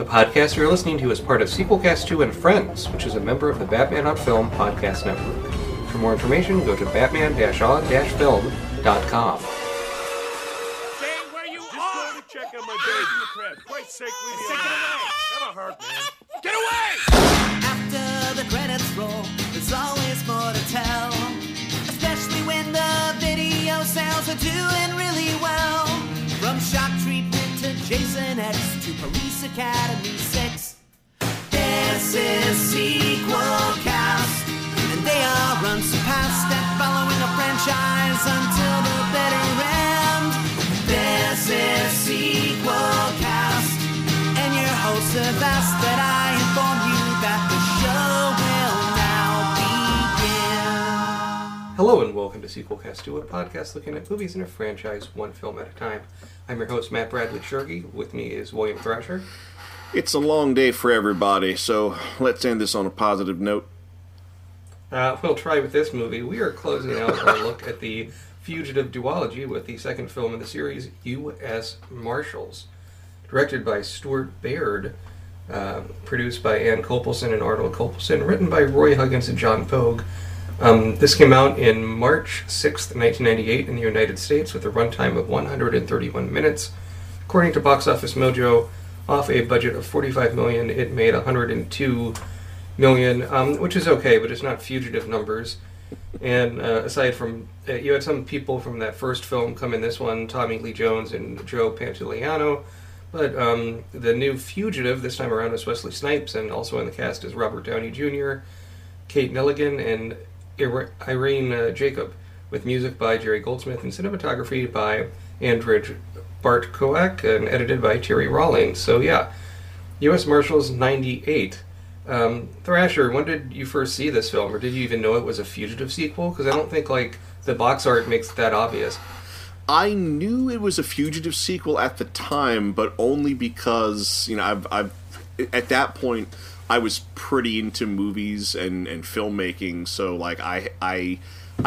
The podcast you're listening to is part of Sequel Cast 2 and Friends, which is a member of the Batman on Film podcast network. For more information, go to batman-on-film.com. Get away! After the credits roll, there's always more to tell, especially when the video sales are doing really well. From shock treatment to Jason X to Police Academy 6, this is Sequel Cast, and they are unsurpassed at following a franchise until the bitter end. This is Sequel Cast, and your hosts are vast that I inform you that the show will now begin. Hello and welcome to Sequel Cast 2, a podcast looking at movies in a franchise, one film at a time. I'm your host, Matt Bradley Shergi. With me is William Thrasher. It's a long day for everybody, so let's end this on a positive note. We'll try with this movie. We are closing out our look at the Fugitive duology with the second film in the series, U.S. Marshals, directed by Stuart Baird, produced by Ann Kopelson and Arnold Kopelson, written by Roy Huggins and John Pogue. This came out in March 6th, 1998 in the United States with a runtime of 131 minutes. According to Box Office Mojo, off a budget of $45 million, it made $102 million, which is okay, but it's not Fugitive numbers. And aside from, you had some people from that first film come in this one, Tommy Lee Jones and Joe Pantoliano. But the new Fugitive this time around is Wesley Snipes, and also in the cast is Robert Downey Jr., Kate Nelligan, and Irene Jacob, with music by Jerry Goldsmith and cinematography by Andrzej Bartkowiak, and edited by Terry Rawlings. So yeah, U.S. Marshals 98. Thrasher, when did you first see this film, or did you even know it was a Fugitive sequel? Because I don't think the box art makes that obvious. I knew it was a Fugitive sequel at the time, but only because I've at that point I was pretty into movies and filmmaking, so I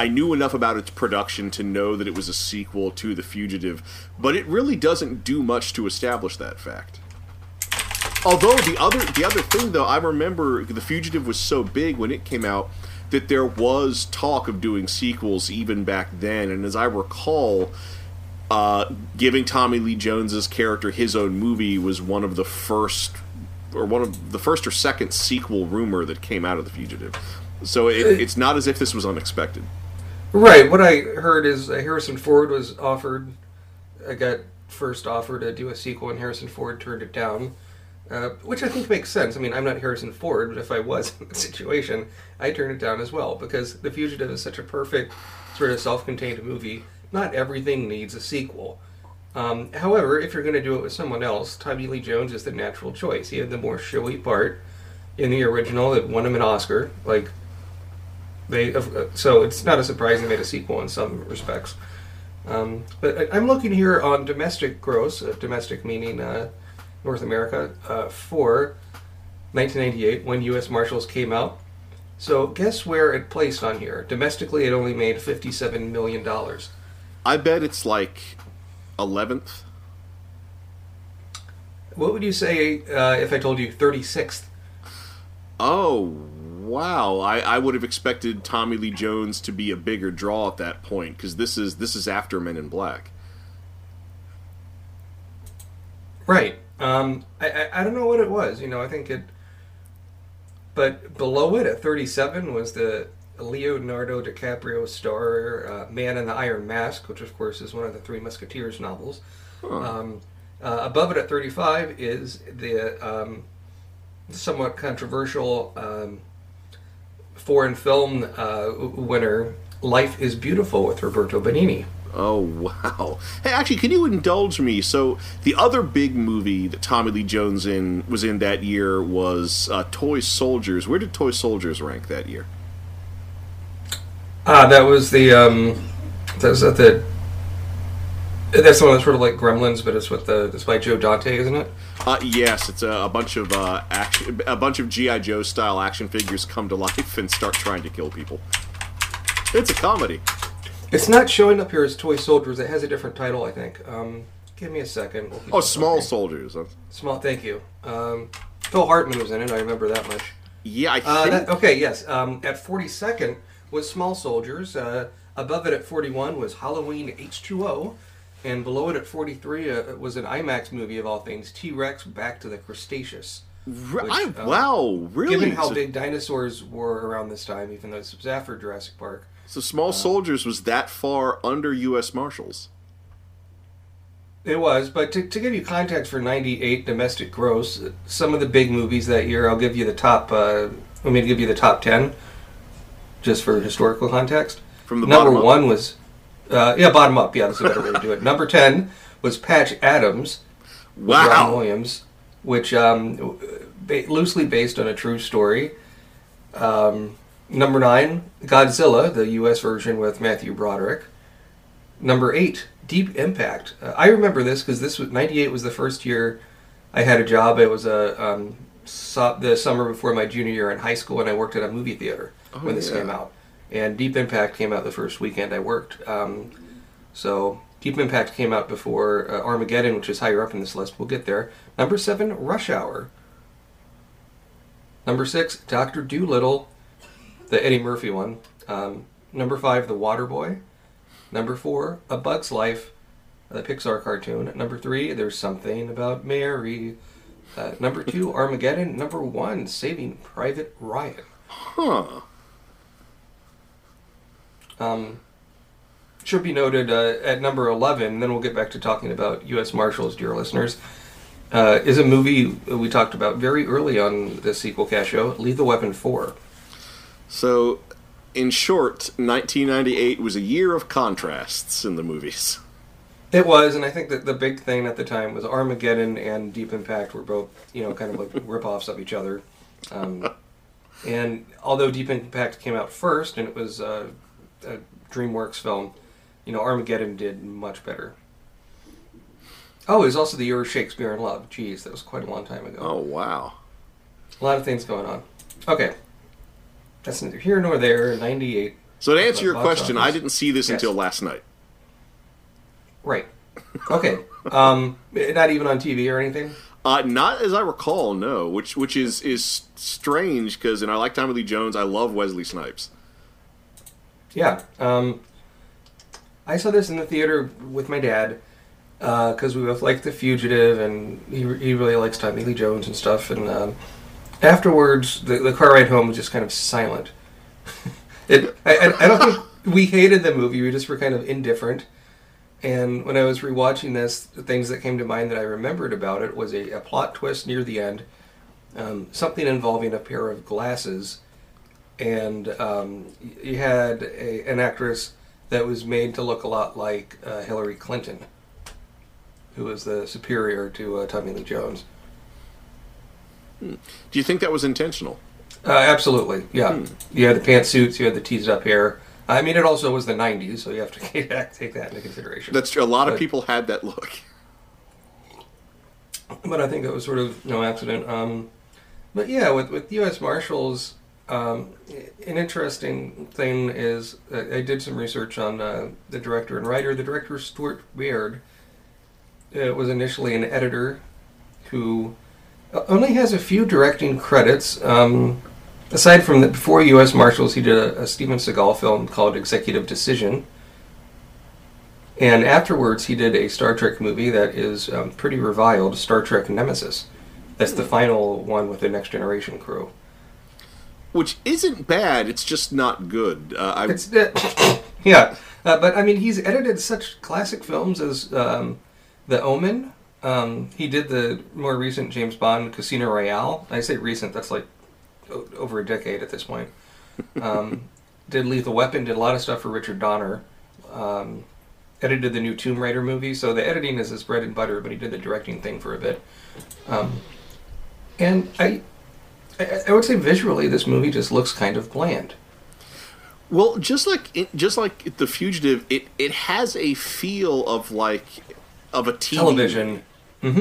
knew enough about its production to know that it was a sequel to The Fugitive, but it really doesn't do much to establish that fact. Although the other thing, though, I remember The Fugitive was so big when it came out that there was talk of doing sequels even back then, and as I recall, giving Tommy Lee Jones's character his own movie was one of the first or second sequel rumor that came out of The Fugitive. So it's not as if this was unexpected. Right. What I heard is Harrison Ford was offered. I got first offer to do a sequel, and Harrison Ford turned it down. Which I think makes sense. I mean, I'm not Harrison Ford, but if I was in that situation, I'd turn it down as well, because The Fugitive is such a perfect sort of self-contained movie. Not everything needs a sequel. However, if you're going to do it with someone else, Tommy Lee Jones is the natural choice. He had the more showy part in the original that won him an Oscar. So it's not a surprise they made a sequel in some respects. But I'm looking here on domestic gross, domestic meaning... North America, for 1998, when U.S. Marshals came out. So guess where it placed on here? Domestically, it only made $57 million. I bet it's 11th. What would you say if I told you 36th? Oh, wow. I would have expected Tommy Lee Jones to be a bigger draw at that point, because this is after Men in Black. Right. I don't know what it was. I think it... But below it, at 37, was the Leonardo DiCaprio star Man in the Iron Mask, which, of course, is one of the Three Musketeers novels. Huh. Above it, at 35, is the somewhat controversial foreign film winner, Life is Beautiful, with Roberto Benigni. Oh, wow. Hey, actually, can you indulge me? So, the other big movie that Tommy Lee Jones was in that year was Toy Soldiers. Where did Toy Soldiers rank that year? That's the one that's sort of like Gremlins, but it's by Joe Dante, isn't it? Yes, it's a bunch of G.I. Joe style action figures come to life and start trying to kill people. It's a comedy. It's not showing up here as Toy Soldiers. It has a different title, I think. Give me a second. We'll Small Soldiers. Small, thank you. Phil Hartman was in it, I remember that much. Yeah, I think... at 42nd was Small Soldiers. Above it at 41 was Halloween H2O. And below it at 43 was an IMAX movie of all things, T-Rex Back to the Cretaceous. Which, wow, really? Given how big dinosaurs were around this time, even though this was after Jurassic Park. So Small Soldiers was that far under U.S. Marshals. It was, but to give you context for 98 domestic gross, some of the big movies that year, I'll give you the top, want me to give you the top 10, just for historical context? From the bottom up? Number one was... bottom up. Yeah, that's a better way to do it. Number 10 was Patch Adams. Wow. Ron Williams, which loosely based on a true story. Number 9, Godzilla, the U.S. version with Matthew Broderick. Number 8, Deep Impact. I remember this because this was 98 was the first year I had a job. It was the summer before my junior year in high school, and I worked at a movie theater when this came out. And Deep Impact came out the first weekend I worked. So Deep Impact came out before Armageddon, which is higher up in this list. We'll get there. Number 7, Rush Hour. Number 6, Dr. Dolittle, the Eddie Murphy one. Number 5, The Waterboy. Number 4, A Bug's Life, the Pixar cartoon. Number 3, There's Something About Mary. Number 2, Armageddon. Number 1, Saving Private Ryan. Huh. Should be noted at number 11, then we'll get back to talking about U.S. Marshals, dear listeners, is a movie we talked about very early on the Sequel Cast show, Lethal Weapon 4. So, in short, 1998 was a year of contrasts in the movies. It was, and I think that the big thing at the time was Armageddon and Deep Impact were both, kind of like ripoffs of each other. And although Deep Impact came out first, and it was... a DreamWorks film, Armageddon did much better. Oh, it was also the year of Shakespeare in Love. Jeez, that was quite a long time ago. Oh, wow. A lot of things going on. Okay. That's neither here nor there, 98. So to answer your question, I didn't see this until last night. Right. Okay. Not even on TV or anything? Not as I recall, no, which is strange because, I like Tommy Lee Jones, I love Wesley Snipes. Yeah, I saw this in the theater with my dad because we both liked The Fugitive, and he really likes Tommy Lee Jones and stuff. And afterwards, the car ride home was just kind of silent. I don't think we hated the movie; we just were kind of indifferent. And when I was rewatching this, the things that came to mind that I remembered about it was a plot twist near the end, something involving a pair of glasses. And you had an actress that was made to look a lot like Hillary Clinton, who was the superior to Tommy Lee Jones. Do you think that was intentional? Absolutely, yeah. You had the pantsuits, you had the teased-up hair. I mean, it also was the 90s, so you have to take that into consideration. That's true. A lot of people had that look. But I think that was sort of no accident. But yeah, with U.S. Marshals... an interesting thing is I did some research on the director and writer. The director, Stuart Baird, was initially an editor who only has a few directing credits. Aside from before U.S. Marshals, he did a Steven Seagal film called Executive Decision. And afterwards, he did a Star Trek movie that is pretty reviled, Star Trek Nemesis. That's the final one with the Next Generation crew. Which isn't bad, it's just not good. But I mean, he's edited such classic films as The Omen. He did the more recent James Bond, Casino Royale. I say recent, that's like over a decade at this point. Did Lethal Weapon, did a lot of stuff for Richard Donner. Edited the new Tomb Raider movie, so the editing is his bread and butter, but he did the directing thing for a bit. I would say visually, this movie just looks kind of bland. Well, just like The Fugitive, it has a feel of a TV television, a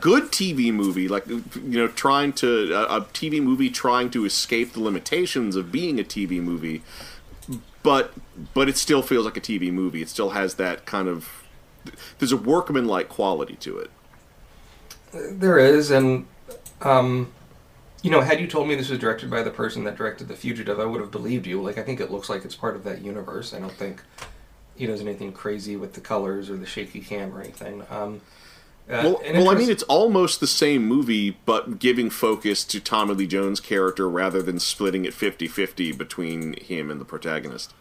good TV movie, a TV movie trying to escape the limitations of being a TV movie, but it still feels like a TV movie. It still has that kind of there's a workmanlike quality to it. There is, and you know, had you told me this was directed by the person that directed The Fugitive, I would have believed you. Like, I think it looks like it's part of that universe. I don't think he does anything crazy with the colors or the shaky cam or anything. I mean, it's almost the same movie, but giving focus to Tommy Lee Jones' character rather than splitting it 50-50 between him and the protagonist.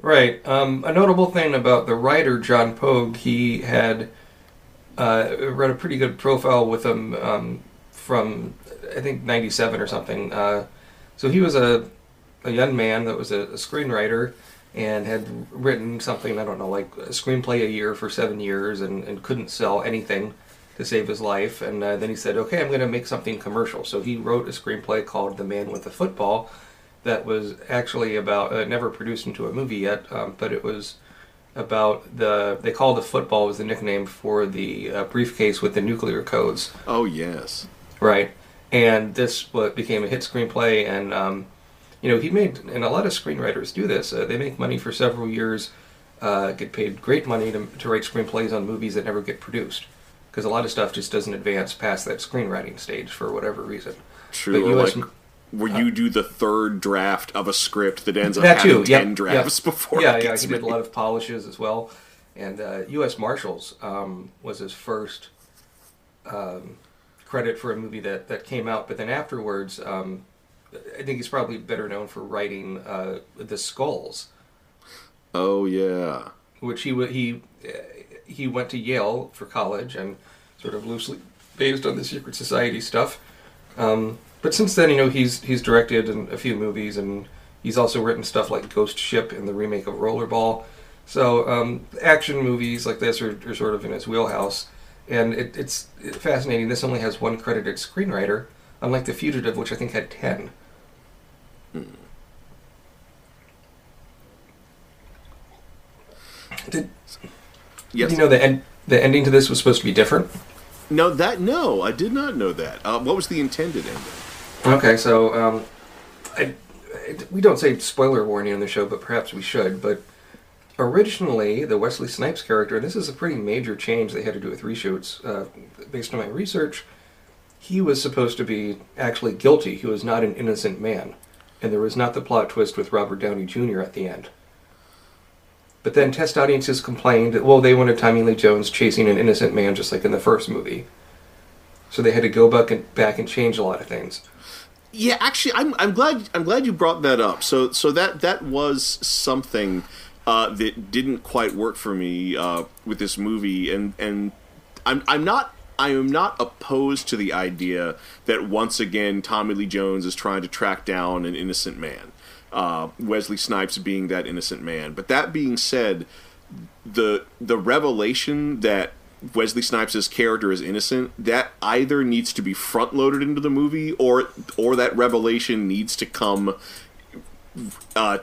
Right. A notable thing about the writer, John Pogue, he had read a pretty good profile with him from, I think, 97 or something. So he was a young man that was a screenwriter and had written something, I don't know, like a screenplay a year for 7 years and couldn't sell anything to save his life. And then he said, okay, I'm going to make something commercial. So he wrote a screenplay called The Man with the Football that was actually about, never produced into a movie yet, but it was about they called the football, was the nickname for the briefcase with the nuclear codes. Oh, yes. Right. And this became a hit screenplay, and you know, he made, and a lot of screenwriters do this, they make money for several years, get paid great money to write screenplays on movies that never get produced, because a lot of stuff just doesn't advance past that screenwriting stage for whatever reason. True, like where you do the third draft of a script that ends up having 10 drafts before it gets made. He did a lot of polishes as well, and U.S. Marshals was his first credit for a movie that came out, but then afterwards, I think he's probably better known for writing The Skulls. Oh, yeah. Which he went to Yale for college and sort of loosely based on the secret society stuff. But since then, you know, he's directed in a few movies, and he's also written stuff like Ghost Ship and the remake of Rollerball. So action movies like this are sort of in his wheelhouse. And it's fascinating. This only has one credited screenwriter, unlike The Fugitive, which I think had 10. Did you know the ending to this was supposed to be different? No, I did not know that. What was the intended ending? Okay, so we don't say spoiler warning on the show, but perhaps we should, but originally, the Wesley Snipes character, and this is a pretty major change they had to do with reshoots, based on my research, he was supposed to be actually guilty. He was not an innocent man. And there was not the plot twist with Robert Downey Jr. at the end. But then test audiences complained that, well, they wanted Tommy Lee Jones chasing an innocent man just like in the first movie. So they had to go back and change a lot of things. Yeah, actually, I'm glad you brought that up. So that was something that didn't quite work for me with this movie, and I am not opposed to the idea that once again Tommy Lee Jones is trying to track down an innocent man, Wesley Snipes being that innocent man. But that being said, the revelation that Wesley Snipes' character is innocent, that either needs to be front loaded into the movie, or that revelation needs to come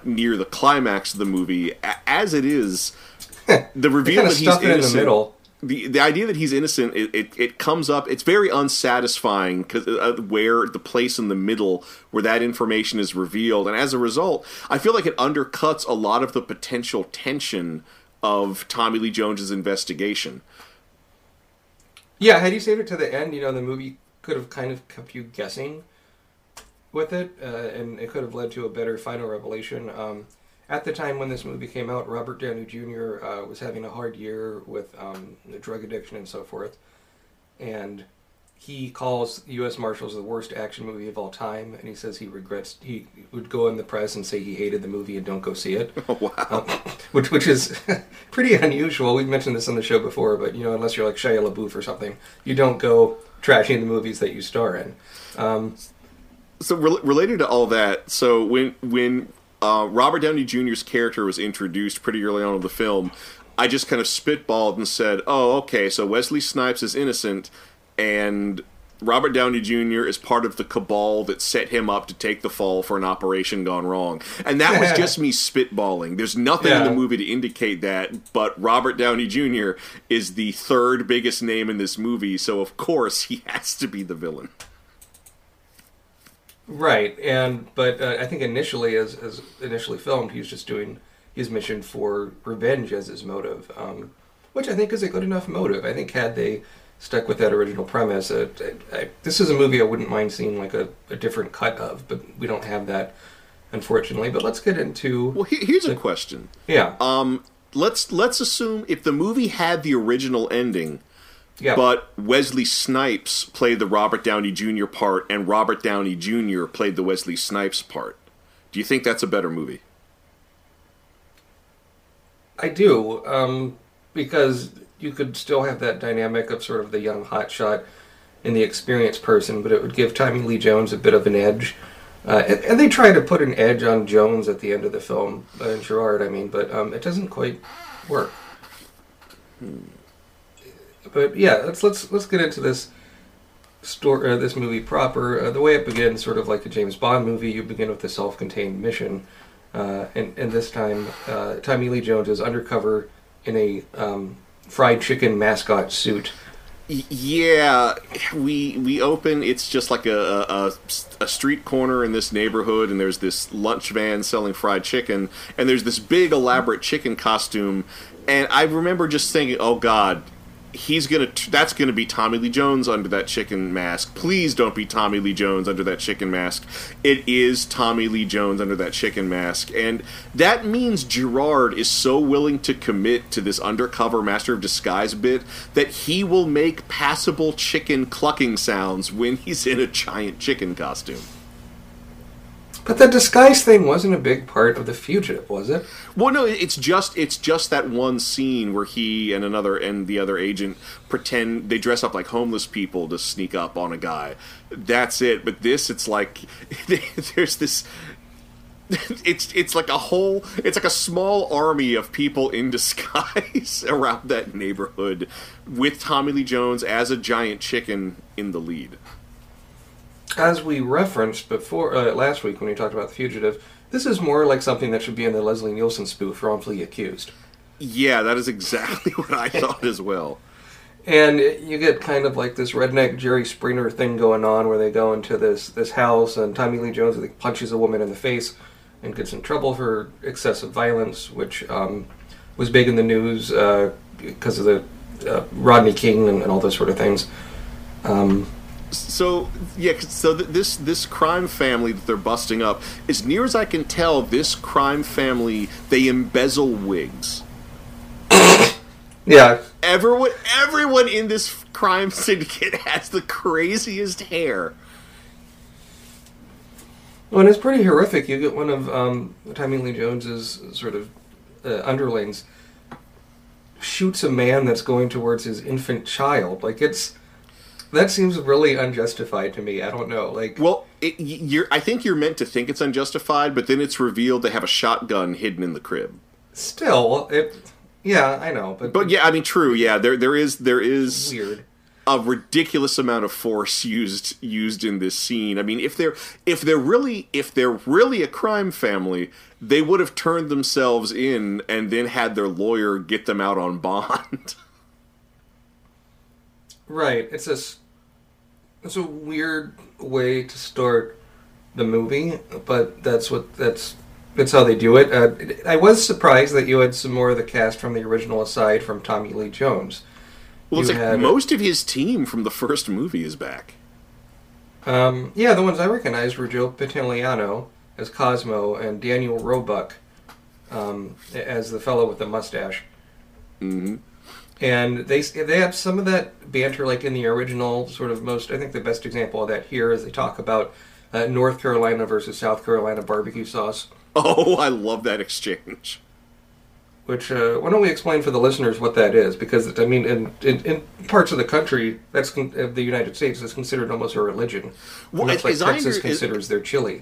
near the climax of the movie. As it is, the reveal that he's innocent, in the middle. The idea that he's innocent, it comes up. It's very unsatisfying because where the place in the middle where that information is revealed, and as a result, I feel like it undercuts a lot of the potential tension of Tommy Lee Jones' investigation. Yeah, had you saved it to the end, you know, the movie could have kind of kept you guessing with it, and it could have led to a better final revelation. At the time when this movie came out, Robert Downey Jr. Was having a hard year with the drug addiction and so forth, and he calls U.S. Marshals the worst action movie of all time, and he says he would go in the press and say he hated the movie and don't go see it. Oh, wow. Which is pretty unusual. We've mentioned this on the show before, but you know, unless you're like Shia LaBeouf or something, you don't go trashing the movies that you star in. So related to all that, so when Robert Downey Jr.'s character was introduced pretty early on in the film, I just kind of spitballed and said, oh, okay, so Wesley Snipes is innocent, and Robert Downey Jr. is part of the cabal that set him up to take the fall for an operation gone wrong. And that was just me spitballing. There's nothing in the movie to indicate that, but Robert Downey Jr. is the third biggest name in this movie, so of course he has to be the villain. Right, but I think initially, as initially filmed, he was just doing his mission for revenge as his motive. which I think is a good enough motive. I think had they stuck with that original premise, this is a movie I wouldn't mind seeing like a different cut of, but we don't have that, unfortunately. But let's get into... Well, here's a question. Yeah. Let's assume if the movie had the original ending, yeah, but Wesley Snipes played the Robert Downey Jr. part and Robert Downey Jr. played the Wesley Snipes part, do you think that's a better movie? I do, because you could still have that dynamic of sort of the young hotshot and the experienced person, but it would give Tommy Lee Jones a bit of an edge. And they try to put an edge on Jones at the end of the film, and Gerard, I mean, but it doesn't quite work. But yeah, let's get into this story, this movie proper. The way it begins, sort of like a James Bond movie, you begin with a self-contained mission, and this time Tommy Lee Jones is undercover in a fried chicken mascot suit. Yeah, we open, it's just like a street corner in this neighborhood, and there's this lunch van selling fried chicken, and there's this big elaborate chicken costume, and I remember just thinking, oh god, that's gonna be Tommy Lee Jones under that chicken mask. Please don't be Tommy Lee Jones under that chicken mask. It is Tommy Lee Jones under that chicken mask, and that means Gerard is so willing to commit to this undercover master of disguise bit that he will make passable chicken clucking sounds when he's in a giant chicken costume. But the disguise thing wasn't a big part of The Fugitive, was it? Well, no, it's just that one scene where he and the other agent pretend they dress up like homeless people to sneak up on a guy. That's it. But this, it's like there's this. It's like a small army of people in disguise around that neighborhood, with Tommy Lee Jones as a giant chicken in the lead. As we referenced before last week when we talked about The Fugitive, this is more like something that should be in the Leslie Nielsen spoof, Wrongfully Accused. Yeah, that is exactly what I thought as well. And you get kind of like this redneck Jerry Springer thing going on where they go into this house and Tommy Lee Jones, I think, punches a woman in the face and gets in trouble for excessive violence, which was big in the news because of the Rodney King and all those sort of things. So this crime family that they're busting up, as near as I can tell, this crime family, they embezzel wigs. Yeah. Everyone in this crime syndicate has the craziest hair. Well, and it's pretty horrific. You get one of Tommy Lee Jones's sort of underlings shoots a man that's going towards his infant child. Like, it's... That seems really unjustified to me. I don't know. Like, well, I think you're meant to think it's unjustified, but then it's revealed they have a shotgun hidden in the crib. Still, yeah, I know, but yeah, I mean, true, yeah. There is weird. A ridiculous amount of force used in this scene. I mean, if they're really a crime family, they would have turned themselves in and then had their lawyer get them out on bond. Right. It's a weird way to start the movie, but that's how they do it. I was surprised that you had some more of the cast from the original aside from Tommy Lee Jones. Well, most of his team from the first movie is back. Yeah, the ones I recognized were Joe Pantoliano as Cosmo and Daniel Roebuck as the fellow with the mustache. Mm-hmm. And they have some of that banter, like in the original, sort of most, I think the best example of that here is they talk about North Carolina versus South Carolina barbecue sauce. Oh, I love that exchange. Which, why don't we explain for the listeners what that is? Because, I mean, in parts of the country, the United States, is considered almost a religion. Well, much like Texas considers their chili.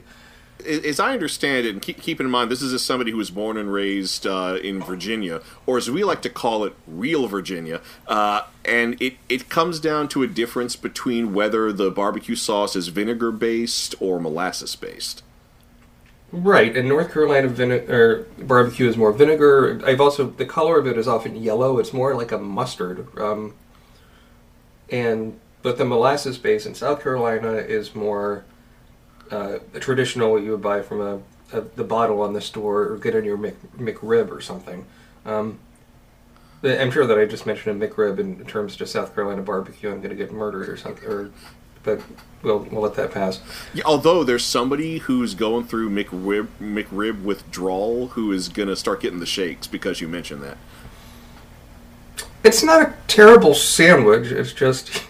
As I understand it, and keep in mind, this is somebody who was born and raised in Virginia, or as we like to call it, real Virginia, and it comes down to a difference between whether the barbecue sauce is vinegar-based or molasses-based. Right, and North Carolina barbecue is more vinegar. The color of it is often yellow. It's more like a mustard, but the molasses base in South Carolina is more... a traditional you would buy from the bottle on the store or get in your McRib or something. I'm sure that I just mentioned a McRib in terms of just South Carolina barbecue. I'm going to get murdered or something, or but we'll let that pass. Yeah, although there's somebody who's going through McRib withdrawal who is going to start getting the shakes because you mentioned that. It's not a terrible sandwich. It's just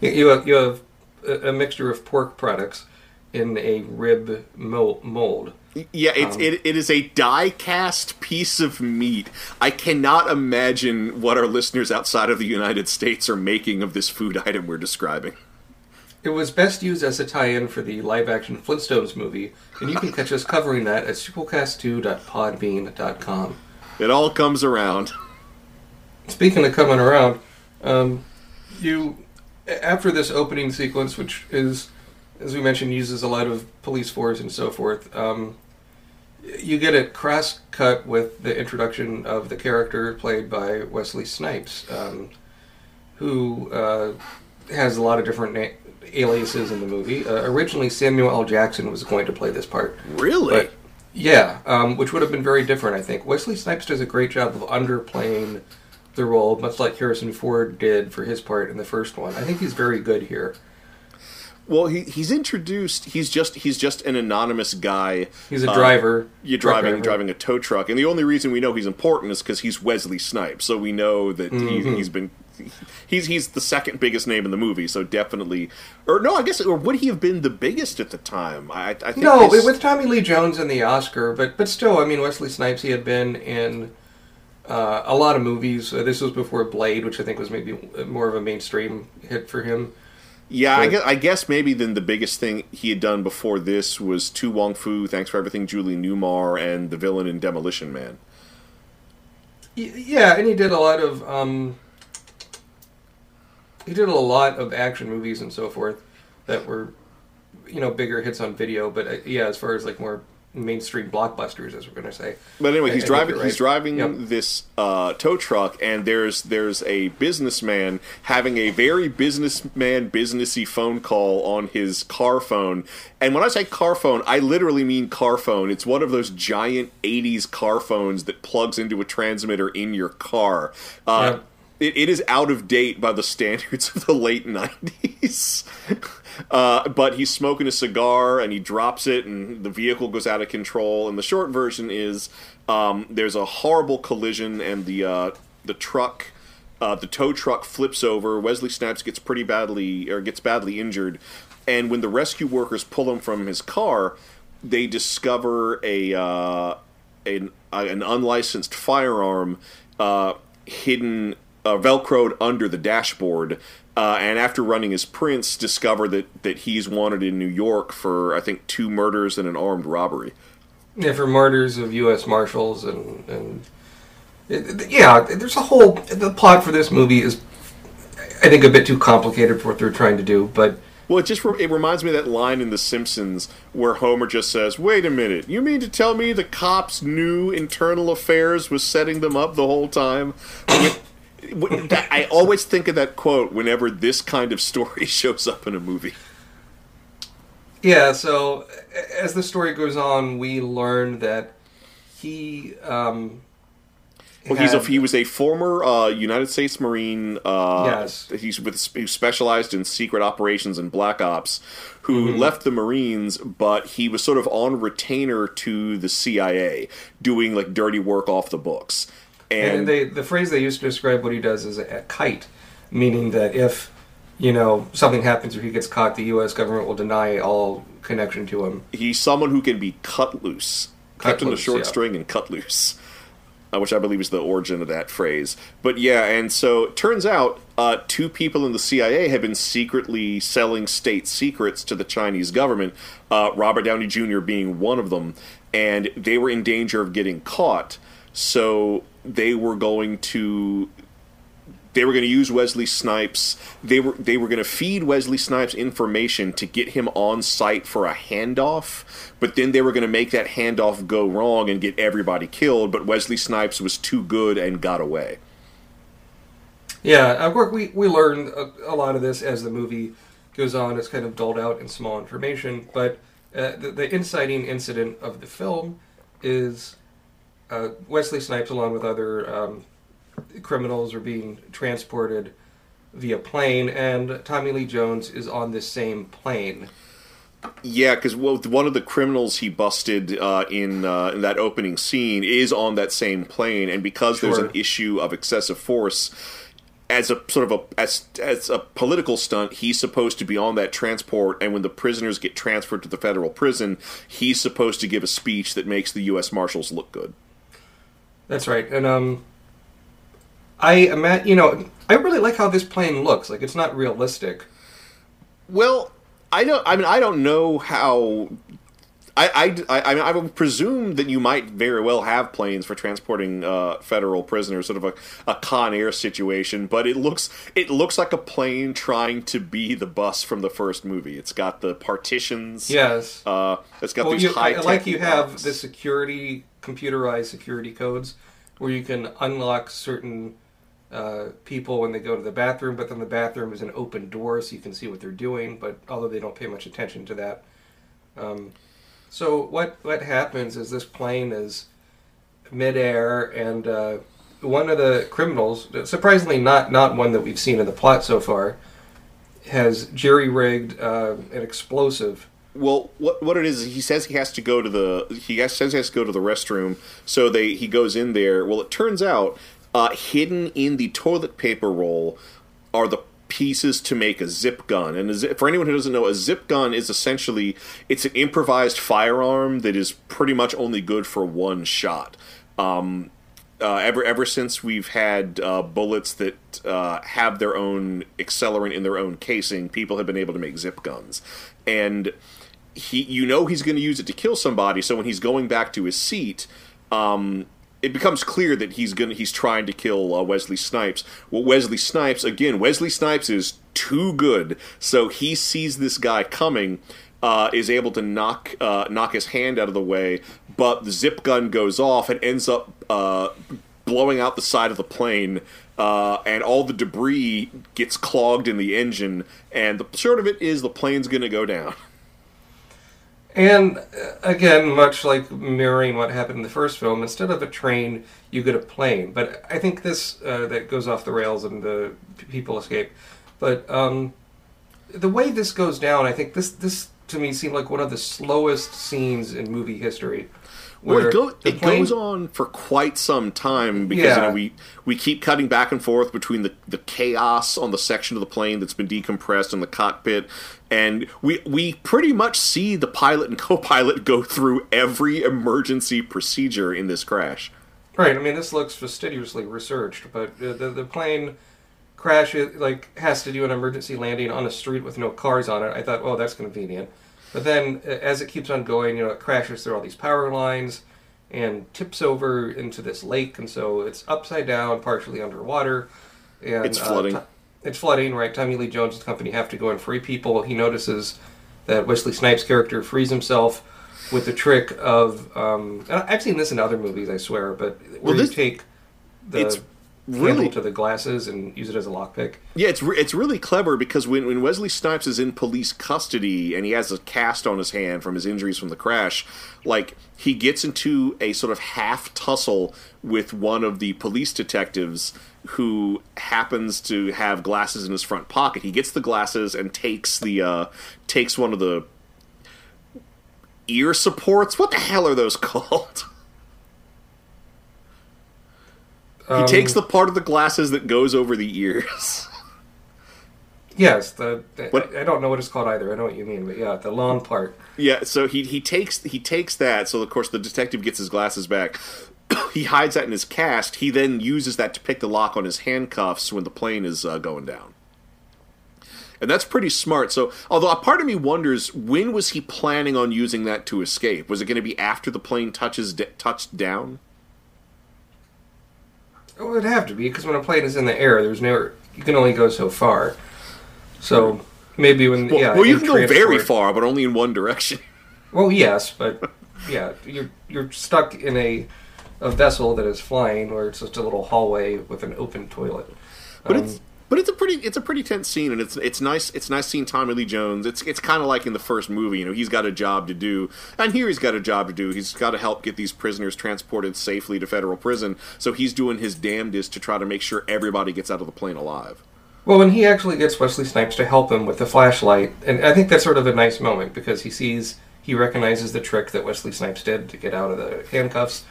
you have a mixture of pork products in a rib mold. Yeah, it is a die-cast piece of meat. I cannot imagine what our listeners outside of the United States are making of this food item we're describing. It was best used as a tie-in for the live-action Flintstones movie, and you can catch us covering that at sequelcast2.podbean.com. It all comes around. Speaking of coming around, after this opening sequence, which is, as we mentioned, uses a lot of police force and so forth, you get a cross-cut with the introduction of the character played by Wesley Snipes, who has a lot of different aliases in the movie. Originally, Samuel L. Jackson was going to play this part. Really? But, yeah, which would have been very different, I think. Wesley Snipes does a great job of underplaying the role, much like Harrison Ford did for his part in the first one. I think he's very good here. Well, he's introduced. He's just an anonymous guy. He's a driver. You're driving a tow truck, and the only reason we know he's important is because he's Wesley Snipes. So we know that he's the second biggest name in the movie. So definitely, or would he have been the biggest at the time? I think with Tommy Lee Jones and the Oscar, but still, I mean, Wesley Snipes. He had been in a lot of movies. This was before Blade, which I think was maybe more of a mainstream hit for him. Yeah, but I guess maybe then the biggest thing he had done before this was Tu Wong Fu, Thanks for Everything, Julie Newmar, and the villain in Demolition Man. Yeah, and he did a lot of action movies and so forth that were, bigger hits on video. But yeah, as far as like more mainstream blockbusters, as we're going to say. But anyway, he's driving this tow truck, and there's a businessman having a very businessy phone call on his car phone. And when I say car phone, I literally mean car phone. It's one of those giant 80s car phones that plugs into a transmitter in your car. It is out of date by the standards of the late 90s. But he's smoking a cigar, and he drops it, and the vehicle goes out of control. And the short version is there's a horrible collision, and the tow truck flips over. Wesley Snipes gets badly injured, and when the rescue workers pull him from his car, they discover an unlicensed firearm hidden, velcroed under the dashboard. And after running his prints, discover that he's wanted in New York for, I think, 2 murders and an armed robbery. Yeah, for murders of U.S. Marshals and there's a whole... The plot for this movie is, I think, a bit too complicated for what they're trying to do, but... Well, it reminds me of that line in The Simpsons where Homer just says, "Wait a minute, you mean to tell me the cops knew internal affairs was setting them up the whole time?" I always think of that quote whenever this kind of story shows up in a movie. Yeah, so as the story goes on, we learn that he... he was a former United States Marine. Yes. He specialized in secret operations and black ops, who left the Marines, but he was sort of on retainer to the CIA, doing like dirty work off the books. And the phrase they use to describe what he does is a kite, meaning that if, something happens or he gets caught, the U.S. government will deny all connection to him. He's someone who can be cut loose, kept in a short string and cut loose, which I believe is the origin of that phrase. But yeah, and so it turns out 2 people in the CIA have been secretly selling state secrets to the Chinese government, Robert Downey Jr. being one of them, and they were in danger of getting caught. So they were going to use Wesley Snipes. They were going to feed Wesley Snipes information to get him on site for a handoff, but then they were going to make that handoff go wrong and get everybody killed, but Wesley Snipes was too good and got away. Yeah, we learn a lot of this as the movie goes on. It's kind of doled out in small information, but the inciting incident of the film is... Wesley Snipes, along with other criminals are being transported via plane, and Tommy Lee Jones is on this same plane. Yeah, because one of the criminals he busted in that opening scene is on that same plane, and because there's an issue of excessive force, as a sort of as a political stunt, he's supposed to be on that transport, and when the prisoners get transferred to the federal prison, he's supposed to give a speech that makes the U.S. Marshals look good. That's right, and I really like how this plane looks. Like, it's not realistic. Well, I would presume that you might very well have planes for transporting federal prisoners, sort of a Con Air situation. But it looks like a plane trying to be the bus from the first movie. It's got the partitions. Yes. It's got these high-tech. Like you have the security, computerized security codes, where you can unlock certain people when they go to the bathroom, but then the bathroom is an open door, so you can see what they're doing. But although they don't pay much attention to that, so what happens is this plane is midair, and one of the criminals, surprisingly not one that we've seen in the plot so far, has jerry-rigged an explosive. Well, what it is, he says he has to go to the restroom, so he goes in there. Well, it turns out, hidden in the toilet paper roll are the pieces to make a zip gun. And for anyone who doesn't know, a zip gun is essentially, it's an improvised firearm that is pretty much only good for one shot. Ever since we've had bullets that have their own accelerant in their own casing, people have been able to make zip guns. And he's going to use it to kill somebody, so when he's going back to his seat, it becomes clear that he's trying to kill Wesley Snipes. Well, Wesley Snipes is too good, so he sees this guy coming, is able to knock his hand out of the way, but the zip gun goes off and ends up blowing out the side of the plane, and all the debris gets clogged in the engine, and the short of it is the plane's going to go down. And, again, much like mirroring what happened in the first film, instead of a train, you get a plane. But I think this, that goes off the rails and the people escape. But the way this goes down, I think this, to me, seemed like one of the slowest scenes in movie history. Well, it goes on for quite some time, because we keep cutting back and forth between the chaos on the section of the plane that's been decompressed in the cockpit, and we pretty much see the pilot and co-pilot go through every emergency procedure in this crash. Right, I mean, this looks fastidiously researched, but the plane crash has to do an emergency landing on a street with no cars on it. I thought, oh, that's convenient. But then, as it keeps on going, it crashes through all these power lines and tips over into this lake, and so it's upside down, partially underwater. And it's flooding. It's flooding, right? Tommy Lee Jones and company have to go and free people. He notices that Wesley Snipes' character frees himself with the trick of... I've seen this in other movies, I swear, but you take the... Really, to the glasses and use it as a lockpick. Yeah, it's really clever, because when Wesley Snipes is in police custody and he has a cast on his hand from his injuries from the crash, he gets into a sort of half tussle with one of the police detectives who happens to have glasses in his front pocket. He gets the glasses and takes the takes one of the ear supports. What the hell are those called? He takes the part of the glasses that goes over the ears. Yes, I don't know what it's called either. I know what you mean, but yeah, the long part. Yeah, so he takes that. So of course the detective gets his glasses back. He hides that in his cast. He then uses that to pick the lock on his handcuffs when the plane is going down. And that's pretty smart. So, although a part of me wonders, when was he planning on using that to escape? Was it going to be after the plane touched down? It would have to be, because when a plane is in the air, you can only go so far. So maybe when you can go very far, but only in one direction. Well, yes, but yeah, you're stuck in a vessel that is flying, where it's just a little hallway with an open toilet. But it's But it's a pretty tense scene, and it's nice seeing Tommy Lee Jones. It's kind of like in the first movie, you know, he's got a job to do, and here he's got a job to do. He's got to help get these prisoners transported safely to federal prison, so he's doing his damnedest to try to make sure everybody gets out of the plane alive. Well, when he actually gets Wesley Snipes to help him with the flashlight, and I think that's sort of a nice moment because he recognizes the trick that Wesley Snipes did to get out of the handcuffs,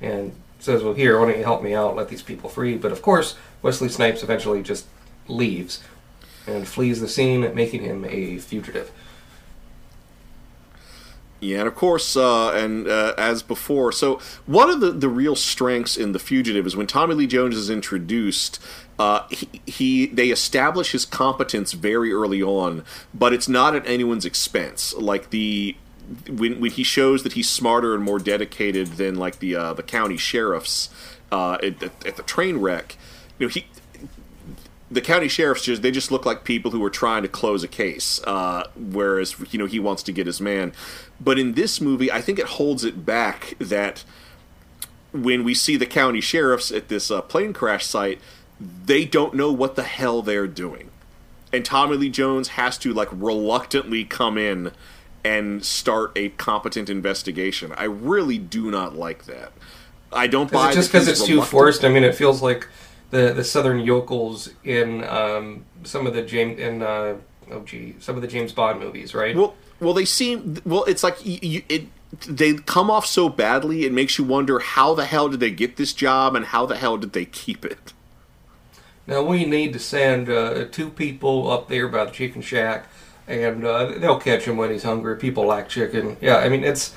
and says, well, here, why don't you help me out, let these people free. But of course, Wesley Snipes eventually just leaves and flees the scene, making him a fugitive. Yeah, and of course, as before, so one of the real strengths in The Fugitive is when Tommy Lee Jones is introduced, they establish his competence very early on, but it's not at anyone's expense. Like when he shows that he's smarter and more dedicated than like the county sheriffs at the train wreck, you know, the county sheriffs just look like people who are trying to close a case, whereas, you know, he wants to get his man. But in this movie, I think it holds it back that when we see the county sheriffs at this plane crash site, they don't know what the hell they're doing, and Tommy Lee Jones has to like reluctantly come in and start a competent investigation. I really do not like that. I don't buy it just because it's too forced. I mean, it feels like the southern yokels in some of the James Bond movies, right? Well, it's like they come off so badly. It makes you wonder how the hell did they get this job and how the hell did they keep it. Now we need to send two people up there by the chicken shack, and they'll catch him when he's hungry. People like chicken. Yeah, I mean it's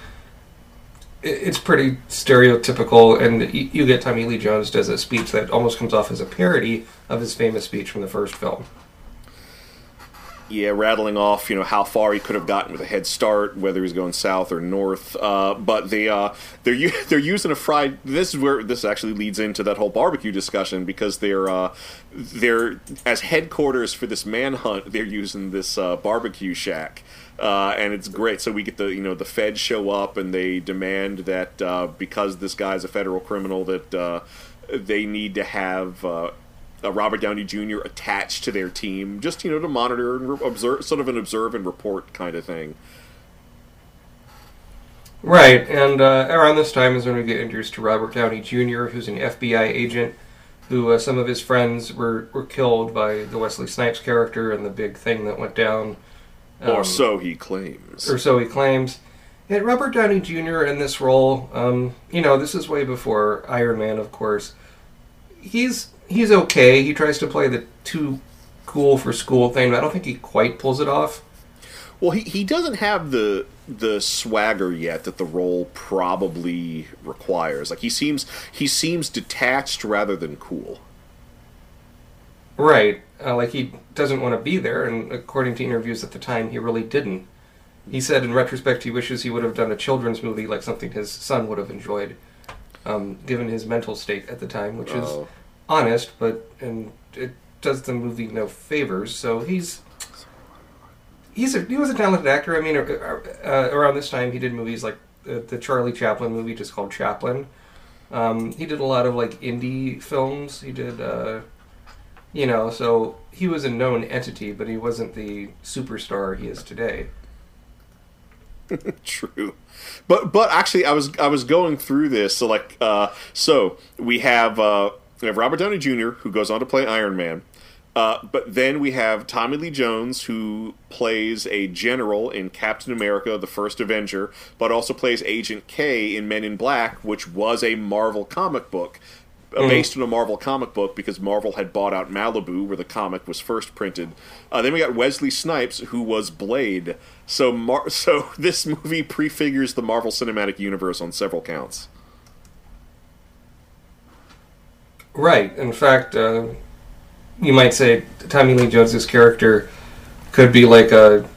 pretty stereotypical, and you get Tommy Lee Jones does a speech that almost comes off as a parody of his famous speech from the first film. Yeah, rattling off, you know, how far he could have gotten with a head start, whether he's going south or north. But they're using a fried. This is where this actually leads into that whole barbecue discussion, because they're as headquarters for this manhunt. They're using this barbecue shack, and it's great. So we get the feds show up, and they demand that because this guy's a federal criminal that they need to have. Robert Downey Jr. attached to their team, just, you know, to monitor and observe, sort of an observe and report kind of thing. Right, and around this time is when we get introduced to Robert Downey Jr., who's an FBI agent, who some of his friends were killed by the Wesley Snipes character and the big thing that went down. Or so he claims. Yeah, Robert Downey Jr. in this role, you know, this is way before Iron Man, of course. He's okay. He tries to play the too cool for school thing, but I don't think he quite pulls it off. Well, he doesn't have the swagger yet that the role probably requires. Like he seems detached rather than cool. Right, like he doesn't want to be there, and according to interviews at the time, he really didn't. He said in retrospect he wishes he would have done a children's movie, like something his son would have enjoyed, given his mental state at the time, which is honest, but and it does the movie no favors. So he was a talented actor. I mean, around this time he did movies like the Charlie Chaplin movie, just called Chaplin. He did a lot of like indie films. He did, you know, so he was a known entity, but he wasn't the superstar he is today. True, but actually, I was going through this. So like, so we have. We have Robert Downey Jr., who goes on to play Iron Man. But then we have Tommy Lee Jones, who plays a general in Captain America, the First Avenger, but also plays Agent K in Men in Black, which was a Marvel comic book, based on a Marvel comic book, because Marvel had bought out Malibu, where the comic was first printed. Then we got Wesley Snipes, who was Blade. So, so this movie prefigures the Marvel Cinematic Universe on several counts. Right. In fact, you might say Tommy Lee Jones' character could be like a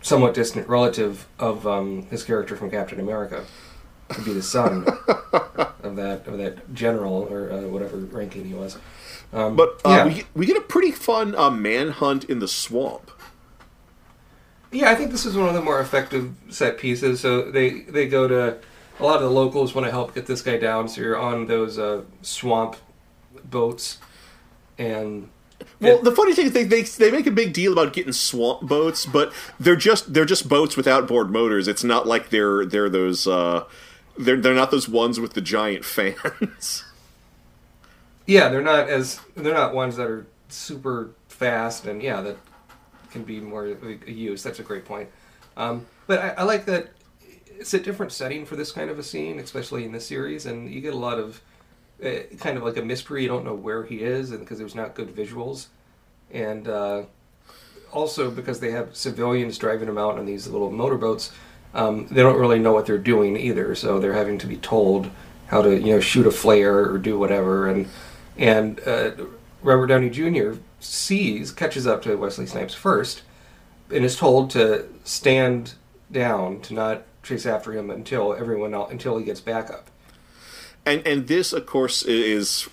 somewhat distant relative of his character from Captain America. Could be the son of that general or whatever ranking he was. We get a pretty fun manhunt in the swamp. Yeah, I think this is one of the more effective set pieces. So they go to. A lot of the locals want to help get this guy down, so you're on those swamp boats, And well, the funny thing is they make a big deal about getting swamp boats, but they're just boats with outboard motors. It's not like they're those they're not those ones with the giant fans. Yeah, they're not ones that are super fast, and yeah, that can be more used. That's a great point. But I like that it's a different setting for this kind of a scene, especially in this series, and you get a lot of kind of like a mystery. You don't know where he is, and because there's not good visuals, and also because they have civilians driving him out on these little motorboats, they don't really know what they're doing either. So they're having to be told how to, shoot a flare or do whatever. And Robert Downey Jr. catches up to Wesley Snipes first, and is told to stand down, to not chase after him until he gets back up. And this, of course, is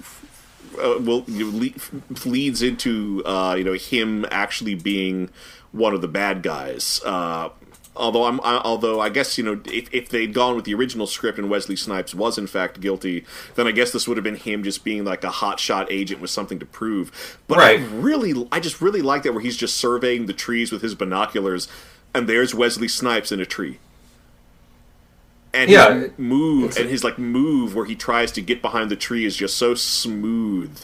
leads into him actually being one of the bad guys. Although I guess if they'd gone with the original script and Wesley Snipes was in fact guilty, then I guess this would have been him just being like a hotshot agent with something to prove. But right. I just really like that, where he's just surveying the trees with his binoculars, and there's Wesley Snipes in a tree. And his move where he tries to get behind the tree is just so smooth.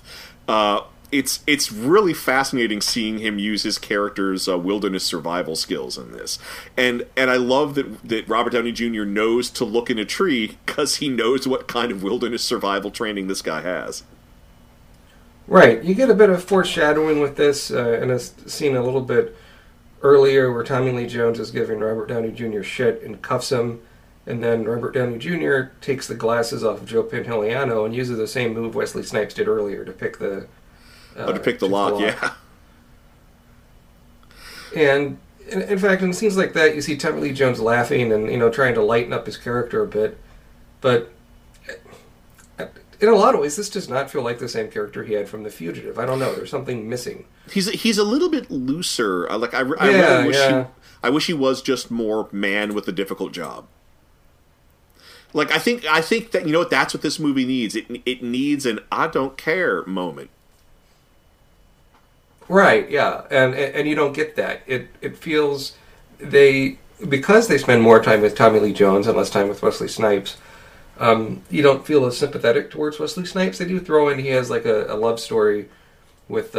It's really fascinating seeing him use his character's wilderness survival skills in this. And I love that Robert Downey Jr. knows to look in a tree because he knows what kind of wilderness survival training this guy has. Right. You get a bit of foreshadowing with this in a scene a little bit earlier where Tommy Lee Jones is giving Robert Downey Jr. shit and cuffs him. And then Robert Downey Jr. takes the glasses off of Joe Pantoliano and uses the same move Wesley Snipes did earlier to pick the lock. Yeah. And in fact, in scenes like that, you see Tommy Lee Jones laughing and trying to lighten up his character a bit. But in a lot of ways, this does not feel like the same character he had from The Fugitive. I don't know. There's something missing. He's a little bit looser. I wish he was just more man with a difficult job. Like, I think that, that's what this movie needs. It needs an I don't care moment. Right, yeah. And you don't get that. It feels because they spend more time with Tommy Lee Jones and less time with Wesley Snipes, you don't feel as sympathetic towards Wesley Snipes. They do throw in he has like a love story with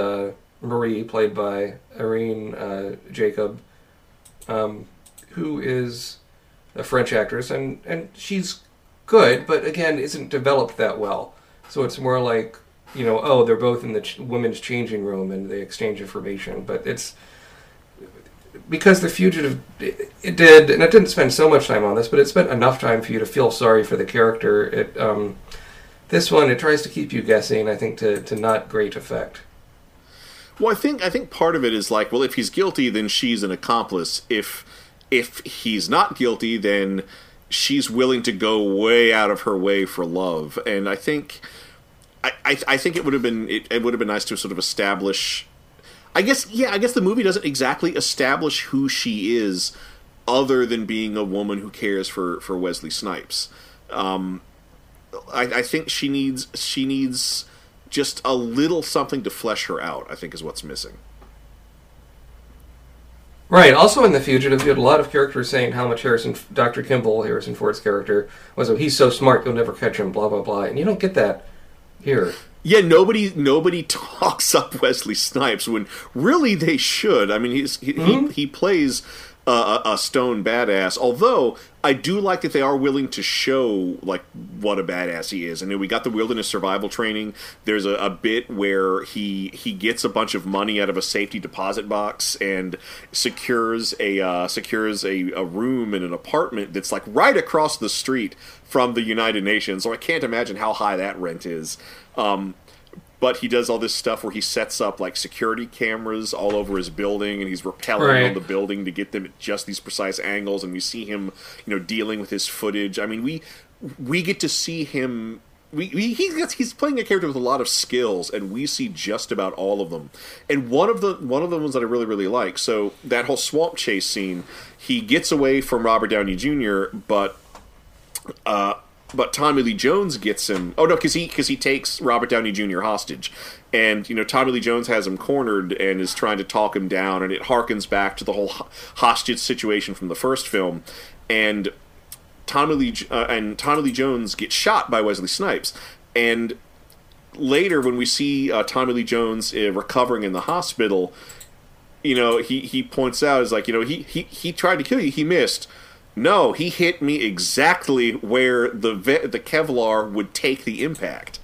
Marie, played by Irene Jacob, who is a French actress, and she's good, but again, isn't developed that well. So it's more like, they're both in the women's changing room and they exchange information. But it's because The Fugitive it did, and it didn't spend so much time on this, but it spent enough time for you to feel sorry for the character. This one, it tries to keep you guessing, I think, to not great effect. Well, I think part of it is like, well, if he's guilty, then she's an accomplice. If he's not guilty, then she's willing to go way out of her way for love. And I think it would have been nice to sort of establish. I guess the movie doesn't exactly establish who she is, other than being a woman who cares for Wesley Snipes. I think she needs just a little something to flesh her out, I think, is what's missing. Right. Also in The Fugitive, you had a lot of characters saying how much Dr. Kimball, Harrison Ford's character, was, he's so smart, you'll never catch him, blah, blah, blah. And you don't get that here. Yeah, nobody talks up Wesley Snipes when really they should. I mean, he plays a stone badass, although I do like that they are willing to show like what a badass he is. And then we got the wilderness survival training. There's a bit where he gets a bunch of money out of a safety deposit box and secures a room in an apartment that's like right across the street from the United Nations. So I can't imagine how high that rent is. But he does all this stuff where he sets up like security cameras all over his building, and he's rappelling on the building to get them at just these precise angles. And we see him, dealing with his footage. I mean, we get to see him. He's playing a character with a lot of skills, and we see just about all of them. And one of the ones that I really, really like. So that whole swamp chase scene, he gets away from Robert Downey Jr., but Tommy Lee Jones gets him. Oh no, because he takes Robert Downey Jr. hostage, And, you know, Tommy Lee Jones has him cornered and is trying to talk him down, and it harkens back to the whole hostage situation from the first film. And Tommy Lee Jones gets shot by Wesley Snipes. And later, when we see Tommy Lee Jones recovering in the hospital, you know, he points out, is like, you know, he tried to kill you, he missed. No, he hit me exactly where the Kevlar would take the impact.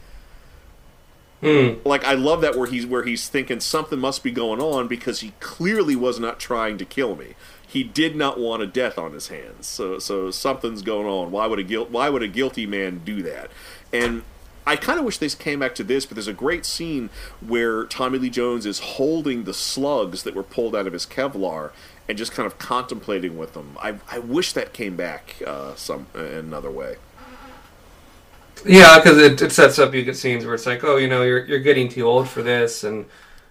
Like, I love that where he's thinking something must be going on, because he clearly was not trying to kill me. He did not want a death on his hands. So something's going on. Why would a guilty man do that? And I kind of wish they came back to this, but there's a great scene where Tommy Lee Jones is holding the slugs that were pulled out of his Kevlar and just kind of contemplating with them. I wish that came back another way. Yeah, because it sets up, you get scenes where it's like, oh, you know, you're getting too old for this, and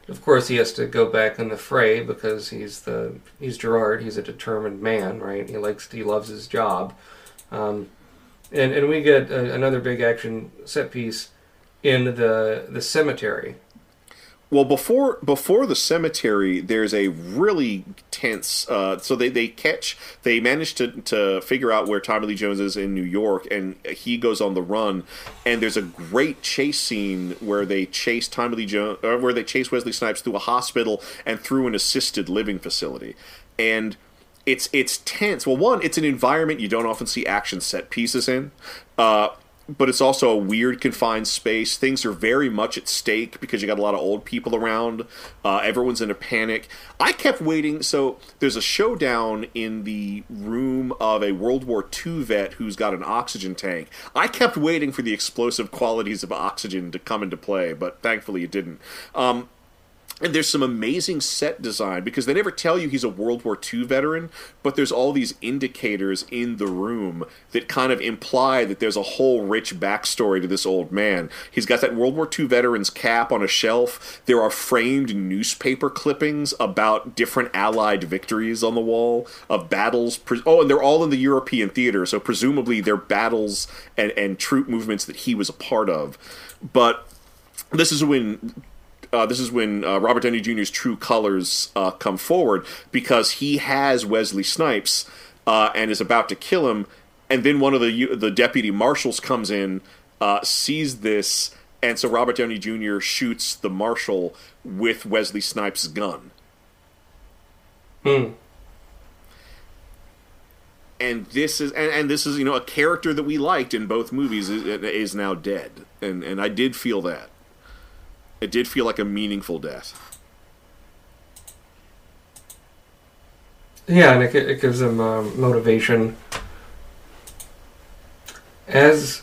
of course he has to go back in the fray because he's Gerard. He's a determined man, right? He loves his job, and we get another big action set piece in the cemetery. Well, before the cemetery, there's a really tense. So they manage to figure out where Tommy Lee Jones is in New York, and he goes on the run. And there's a great chase scene where they chase Wesley Snipes through a hospital and through an assisted living facility, and it's tense. Well, one, it's an environment you don't often see action set pieces in. But it's also a weird confined space. Things are very much at stake because you got a lot of old people around. Everyone's in a panic. I kept waiting. So there's a showdown in the room of a World War II vet who's got an oxygen tank. I kept waiting for the explosive qualities of oxygen to come into play, but thankfully it didn't. And there's some amazing set design, because they never tell you he's a World War II veteran, but there's all these indicators in the room that kind of imply that there's a whole rich backstory to this old man. He's got that World War II veteran's cap on a shelf. There are framed newspaper clippings about different Allied victories on the wall, of battles. Oh, and they're all in the European theater, so presumably they're battles and troop movements that he was a part of. But this is when... Robert Downey Jr.'s true colors come forward, because he has Wesley Snipes and is about to kill him, and then one of the deputy marshals comes in, sees this, and so Robert Downey Jr. shoots the marshal with Wesley Snipes' gun. And this is and this is, you know, a character that we liked in both movies is now dead, and I did feel that. It did feel like a meaningful death. Yeah, and it gives him motivation. As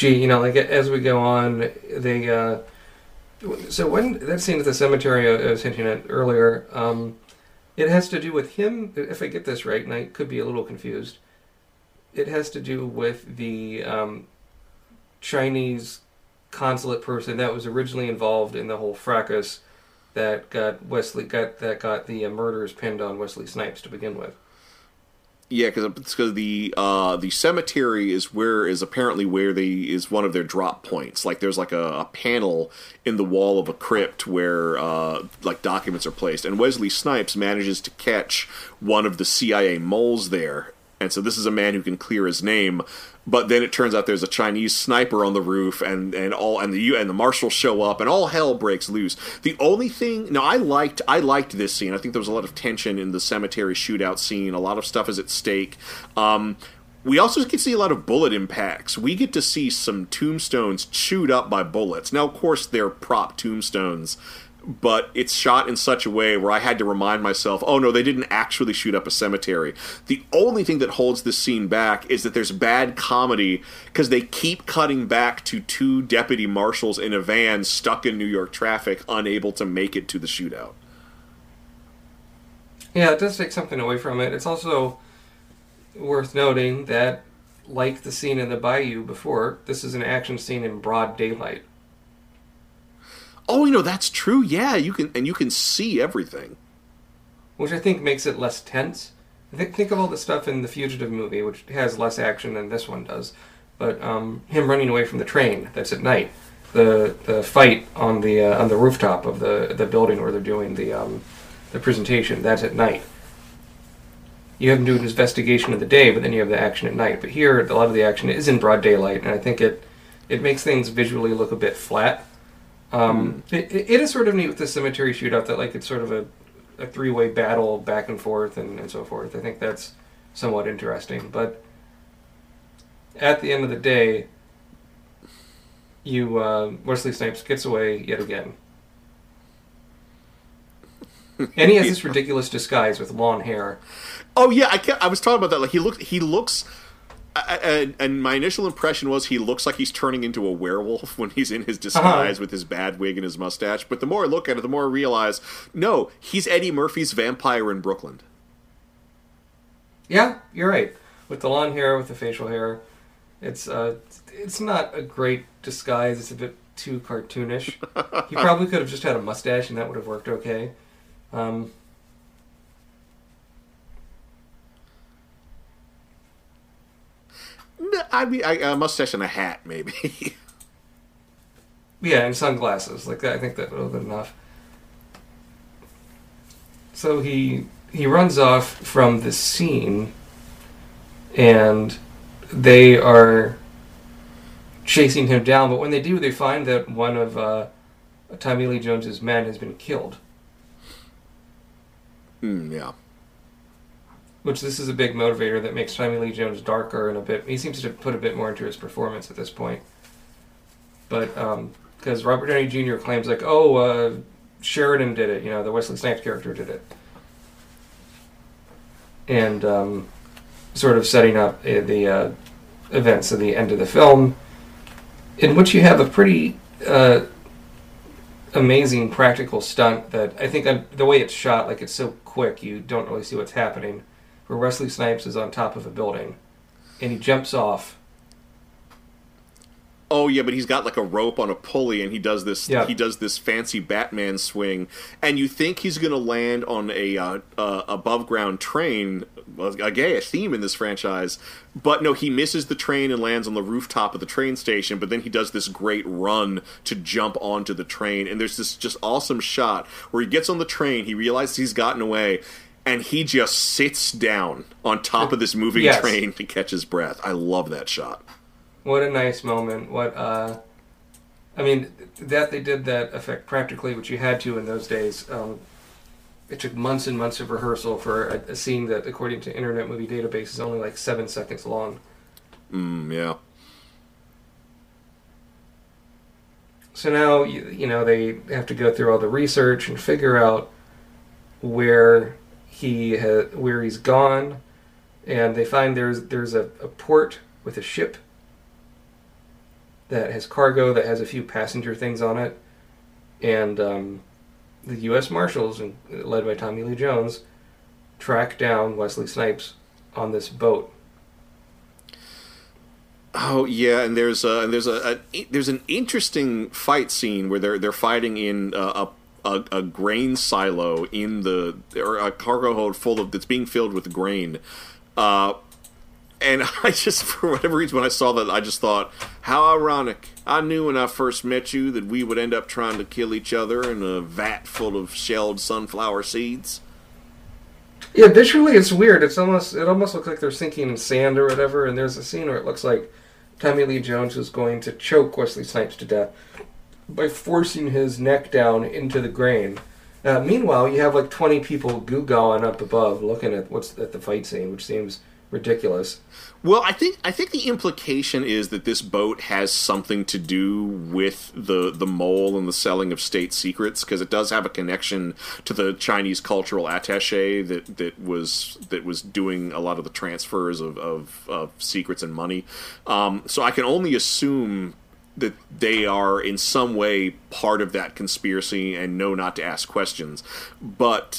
we go on, they... so when that scene at the cemetery I was hinting at earlier, it has to do with him, if I get this right, and I could be a little confused, it has to do with the Chinese... consulate person that was originally involved in the whole fracas that got the murders pinned on Wesley Snipes to begin with. Yeah, because the cemetery is apparently one of their drop points. Like, there's like a panel in the wall of a crypt where like documents are placed, and Wesley Snipes manages to catch one of the CIA moles there. And so this is a man who can clear his name, but then it turns out there's a Chinese sniper on the roof, and the marshals show up, and all hell breaks loose. The only thing, now I liked this scene. I think there was a lot of tension in the cemetery shootout scene. A lot of stuff is at stake. We also get to see a lot of bullet impacts. We get to see some tombstones chewed up by bullets. Now, of course, they're prop tombstones, but it's shot in such a way where I had to remind myself, oh no, they didn't actually shoot up a cemetery. The only thing that holds this scene back is that there's bad comedy, because they keep cutting back to two deputy marshals in a van stuck in New York traffic, unable to make it to the shootout. Yeah, it does take something away from it. It's also worth noting that, like the scene in the bayou before, this is an action scene in broad daylight. Oh, you know, that's true. Yeah, you can see everything, which I think makes it less tense. Think of all the stuff in the Fugitive movie, which has less action than this one does. But him running away from the train—that's at night. the fight on the rooftop of the building where they're doing the presentation. That's at night. You have them do an investigation in the day, but then you have the action at night. But here, a lot of the action is in broad daylight, and I think it makes things visually look a bit flat. It is sort of neat with the cemetery shootout that like it's sort of a three-way battle back and forth and so forth. I think that's somewhat interesting. But at the end of the day, Wesley Snipes gets away yet again. And he has this ridiculous disguise with long hair. Oh yeah, I was talking about that. Like he looks. And my initial impression was he looks like he's turning into a werewolf when he's in his disguise with his bad wig and his mustache. But the more I look at it, the more I realize, no, he's Eddie Murphy's vampire in Brooklyn. Yeah, you're right. With the long hair, with the facial hair, it's not a great disguise. It's a bit too cartoonish. He probably could have just had a mustache and that would have worked okay. No, I mean, a mustache and a hat, maybe. Yeah, and sunglasses. Like that, I think that would have been enough. So he runs off from the scene, and they are chasing him down. But when they do, they find that one of Tommy Lee Jones's men has been killed. Yeah. Which this is a big motivator that makes Tommy Lee Jones darker and a bit... He seems to put a bit more into his performance at this point. But, because Robert Downey Jr. claims, like, Sheridan did it. You know, the Wesley Snipes character did it. And, sort of setting up the events of the end of the film, in which you have a pretty amazing practical stunt that I think the way it's shot, like, it's so quick, you don't really see what's happening. Where Wesley Snipes is on top of a building, and he jumps off. Oh yeah, but he's got like a rope on a pulley, and he does this. Yeah. He does this fancy Batman swing, and you think he's going to land on a above ground train. Again, a theme in this franchise, but no, he misses the train and lands on the rooftop of the train station. But then he does this great run to jump onto the train, and there's this just awesome shot where he gets on the train. He realizes he's gotten away. And he just sits down on top of this moving train to catch his breath. I love that shot. What a nice moment. What I mean, that they did that effect practically, which you had to in those days. It took months and months of rehearsal for a scene that, according to Internet Movie Database, is only like 7 seconds long. Yeah. So now, you know, they have to go through all the research and figure out where... where he's gone, and they find there's a port with a ship that has cargo that has a few passenger things on it, and the U.S. Marshals, led by Tommy Lee Jones, track down Wesley Snipes on this boat. Oh yeah, and there's an interesting fight scene where they're fighting in a grain silo or a cargo hold that's being filled with grain, and I just, for whatever reason, when I saw that, I just thought, how ironic. I knew when I first met you that we would end up trying to kill each other in a vat full of shelled sunflower seeds. Yeah, visually it's weird. It almost looks like they're sinking in sand or whatever, and there's a scene where it looks like Tommy Lee Jones is going to choke Wesley Snipes to death by forcing his neck down into the grain. Meanwhile, you have like 20 people goo-gawing up above, looking at the fight scene, which seems ridiculous. Well, I think the implication is that this boat has something to do with the mole and the selling of state secrets, because it does have a connection to the Chinese cultural attaché that was doing a lot of the transfers of secrets and money. So I can only assume that they are in some way part of that conspiracy and know not to ask questions. But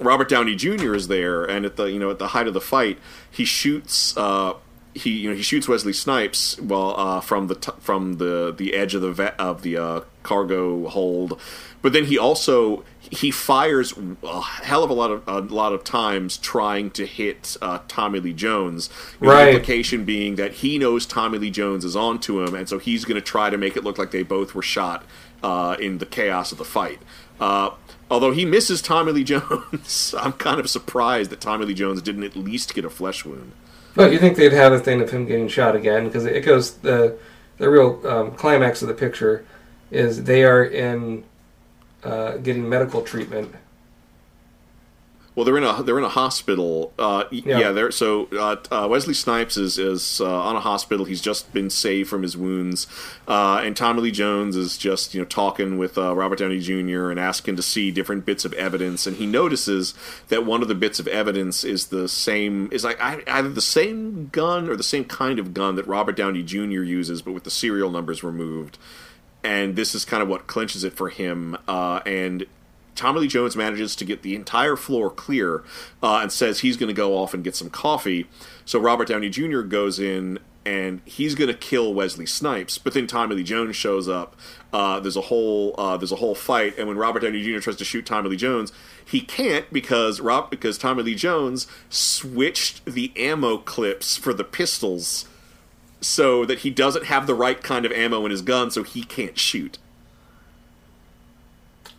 Robert Downey Jr. is there, and at the height of the fight, he shoots he shoots Wesley Snipes while from the edge of the cargo hold, but then he fires a hell of a lot of times trying to hit Tommy Lee Jones. Right. The implication being that he knows Tommy Lee Jones is onto him, and so he's going to try to make it look like they both were shot in the chaos of the fight. Although he misses Tommy Lee Jones, I'm kind of surprised that Tommy Lee Jones didn't at least get a flesh wound. But you think they'd have a thing of him getting shot again, because it goes the real climax of the picture is they are in getting medical treatment. Well, they're in a hospital. They're so Wesley Snipes is on a hospital. He's just been saved from his wounds, and Tommy Lee Jones is just talking with Robert Downey Jr. and asking to see different bits of evidence. And he notices that one of the bits of evidence is either the same gun or the same kind of gun that Robert Downey Jr. uses, but with the serial numbers removed. And this is kind of what clinches it for him. And Tommy Lee Jones manages to get the entire floor clear and says he's going to go off and get some coffee. So Robert Downey Jr. goes in and he's going to kill Wesley Snipes. But then Tommy Lee Jones shows up. There's a whole fight. And when Robert Downey Jr. tries to shoot Tommy Lee Jones, he can't because Tommy Lee Jones switched the ammo clips for the pistols so that he doesn't have the right kind of ammo in his gun, so he can't shoot.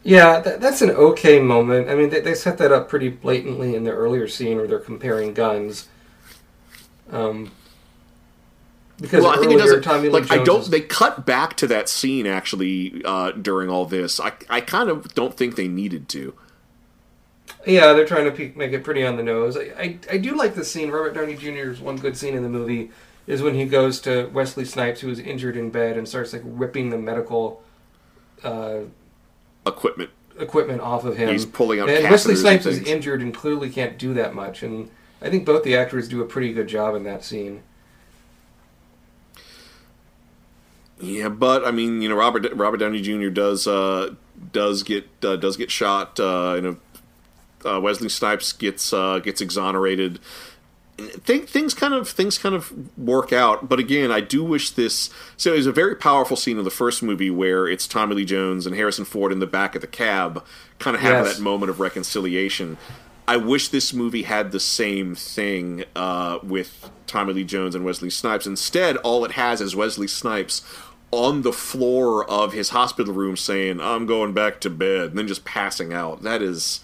Yeah, that's an okay moment. I mean, they set that up pretty blatantly in the earlier scene where they're comparing guns. I think it doesn't. Tommy Lee Jones they cut back to that scene actually during all this. I kind of don't think they needed to. Yeah, they're trying to make it pretty on the nose. I do like this scene. Robert Downey Jr.'s one good scene in the movie is when he goes to Wesley Snipes, who is injured in bed, and starts whipping the medical. Equipment off of him. He's pulling out catheters. And Wesley Snipes is injured and clearly can't do that much. And I think both the actors do a pretty good job in that scene. Yeah, but I mean, Robert Downey Jr. does get shot. Wesley Snipes gets exonerated. Things kind of work out, but again, I do wish this. So it was a very powerful scene in the first movie where it's Tommy Lee Jones and Harrison Ford in the back of the cab, kind of having that moment of reconciliation. I wish this movie had the same thing with Tommy Lee Jones and Wesley Snipes. Instead, all it has is Wesley Snipes on the floor of his hospital room saying, "I'm going back to bed," and then just passing out. That's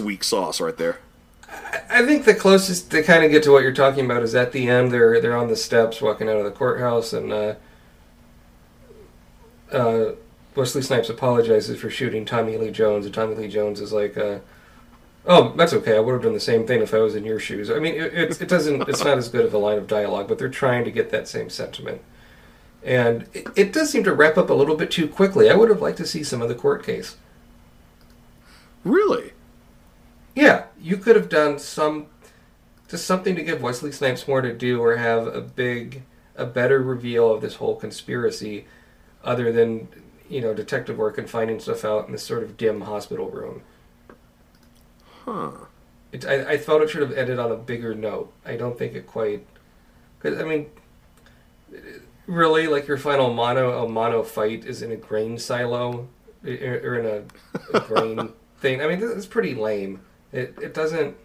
weak sauce right there. I think the closest they kind of get to what you're talking about is at the end. They're on the steps walking out of the courthouse, and Wesley Snipes apologizes for shooting Tommy Lee Jones, and Tommy Lee Jones is like, "Oh, that's okay. I would have done the same thing if I was in your shoes." I mean, it doesn't. It's not as good of a line of dialogue, but they're trying to get that same sentiment, and it does seem to wrap up a little bit too quickly. I would have liked to see some of the court case. Really? Yeah, you could have done something to give Wesley Snipes more to do, or have a better reveal of this whole conspiracy, other than detective work and finding stuff out in this sort of dim hospital room. Huh. I thought it should have ended on a bigger note. I don't think it quite. 'Cause, I mean, really, like your final mano-a-mano fight is in a grain silo or in a grain thing. I mean, this is pretty lame. It doesn't.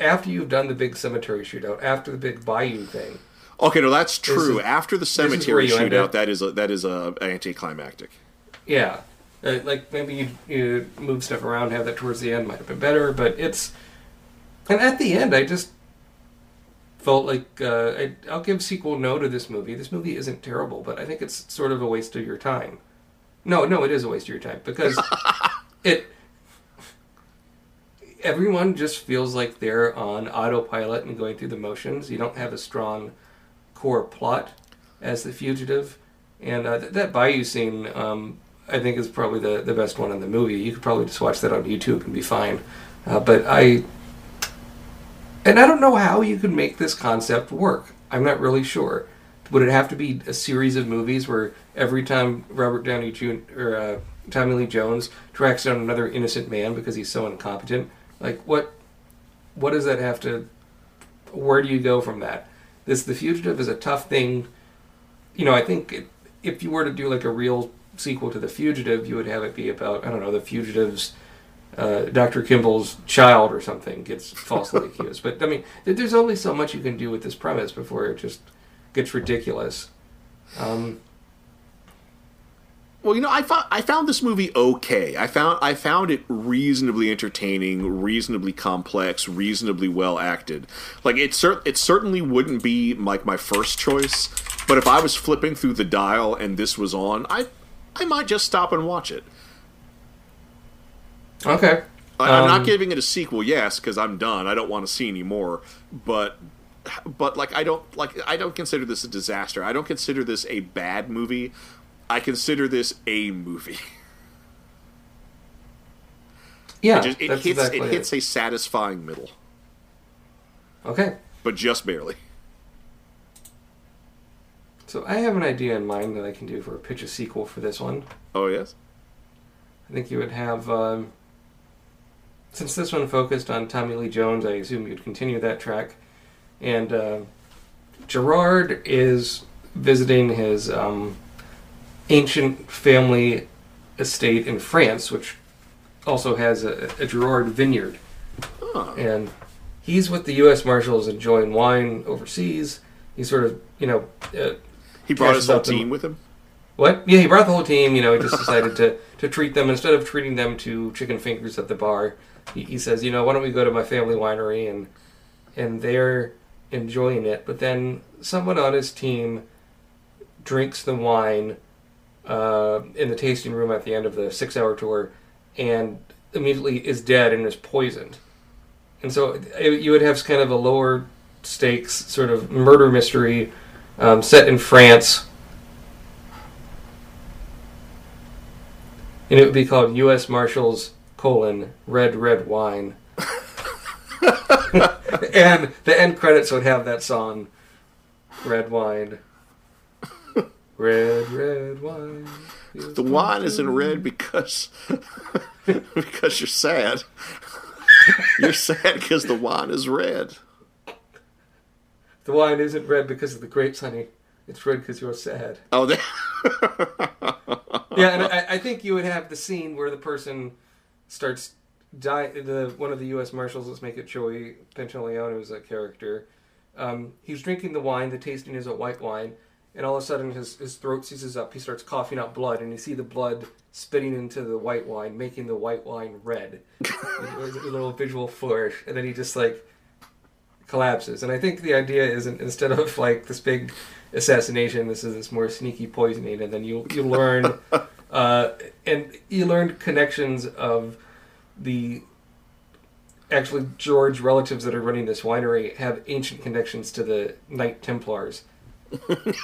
After you've done the big cemetery shootout, after the big bayou thing. Okay, no, that's true. After the cemetery shootout, that is a anticlimactic. Yeah, maybe you move stuff around, have that towards the end might have been better, but it's. And at the end, I just felt like I'll give sequel no to this movie. This movie isn't terrible, but I think it's sort of a waste of your time. No, it is a waste of your time because it. Everyone just feels like they're on autopilot and going through the motions. You don't have a strong core plot as The Fugitive. And that bayou scene, I think, is probably the best one in the movie. You could probably just watch that on YouTube and be fine. But I don't know how you could make this concept work. I'm not really sure. Would it have to be a series of movies where every time Robert Downey Jr. or Tommy Lee Jones tracks down another innocent man because he's so incompetent? Like, what does that have to... Where do you go from that? This The Fugitive is a tough thing. You know, I think if you were to do like a real sequel to The Fugitive, you would have it be about, I don't know, The Fugitive's Dr. Kimball's child or something gets falsely accused. But I mean, there's only so much you can do with this premise before it just gets ridiculous. Well, you know, I found this movie okay. I found it reasonably entertaining, reasonably complex, reasonably well acted. Like it certainly wouldn't be like my first choice, but if I was flipping through the dial and this was on, I might just stop and watch it. Okay. I'm not giving it a sequel, yes, because I'm done. I don't want to see any more. But like I don't consider this a disaster. I don't consider this a bad movie. I consider this a movie. Yeah, it hits a satisfying middle. Okay, but just barely. So I have an idea in mind that I can do for a pitch a sequel for this one. Oh yes, I think you would have. Since this one focused on Tommy Lee Jones, I assume you'd continue that track. And Gerard is visiting his ancient family estate in France, which also has a Gerard vineyard. Oh. And he's with the U.S. Marshals enjoying wine overseas. He sort of, you know... he brought his whole team with him? What? Yeah, he brought the whole team. You know, he just decided to treat them. Instead of treating them to chicken fingers at the bar, he says, you know, why don't we go to my family winery and they're enjoying it. But then someone on his team drinks the wine in the tasting room at the end of the 6-hour tour and immediately is dead and is poisoned. And so you would have kind of a lower stakes sort of murder mystery set in France. And it would be called U.S. Marshals, Red, Red Wine. And the end credits would have that song, Red Wine. Red, red wine. The wine isn't red because you're sad. You're sad because the wine is red. The wine isn't red because of the grapes, honey. It's red because you're sad. Oh, yeah, and I think you would have the scene where the person starts... one of the U.S. Marshals, let's make it Joey Pantoliano's character, he's drinking the wine, the tasting is a white wine, and all of a sudden his throat seizes up, he starts coughing out blood, and you see the blood spitting into the white wine, making the white wine red. It was a little visual flourish, and then he just, like, collapses. And I think the idea is, instead of, like, this big assassination, this is this more sneaky poisoning, and then you learn, and you learn connections of... Actually, George relatives that are running this winery have ancient connections to the Knight Templars. And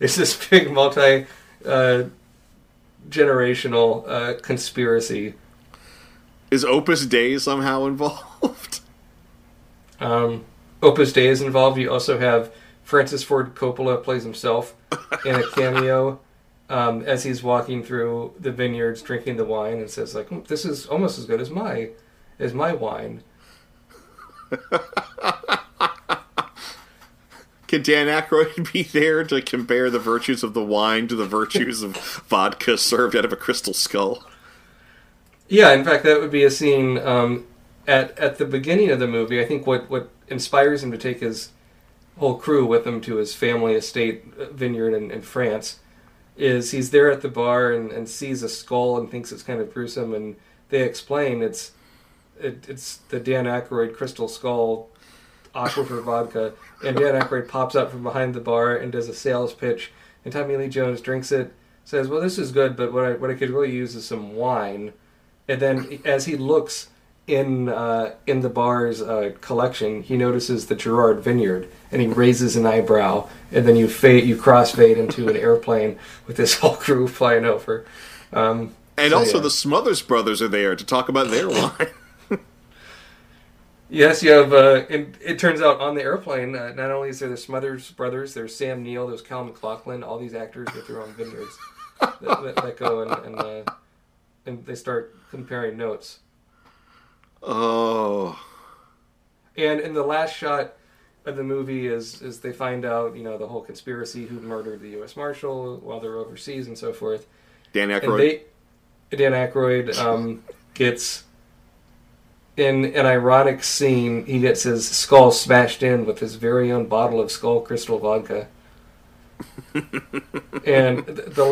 it's this big multi-generational conspiracy. Is Opus Dei somehow involved? Opus Dei is involved. You also have Francis Ford Coppola plays himself in a cameo. As he's walking through the vineyards, drinking the wine, and says, like, this is almost as good as my wine. Can Dan Aykroyd be there to compare the virtues of the wine to the virtues of vodka served out of a crystal skull? Yeah, in fact, that would be a scene at the beginning of the movie. I think what inspires him to take his whole crew with him to his family estate vineyard in France is he's there at the bar and sees a skull and thinks it's kind of gruesome, and they explain it's the Dan Aykroyd crystal skull aquifer vodka, and Dan Aykroyd pops up from behind the bar and does a sales pitch, and Tommy Lee Jones drinks it, says, well, this is good, but what I could really use is some wine. And then as he looks in the bar's collection, he notices the Gerard Vineyard, and he raises an eyebrow, and then you crossfade into an airplane with this whole crew flying over. The Smothers Brothers are there to talk about their wine. Yes, you have. It turns out on the airplane, not only is there the Smothers Brothers, there's Sam Neill, there's Cal McLaughlin, all these actors with their own vineyards that go and they start comparing notes. Oh. And in the last shot, of the movie is they find out, you know, the whole conspiracy, who murdered the U.S. Marshal while they're overseas and so forth. Dan Aykroyd. Dan Aykroyd gets, in an ironic scene, he gets his skull smashed in with his very own bottle of Skull Crystal vodka. And the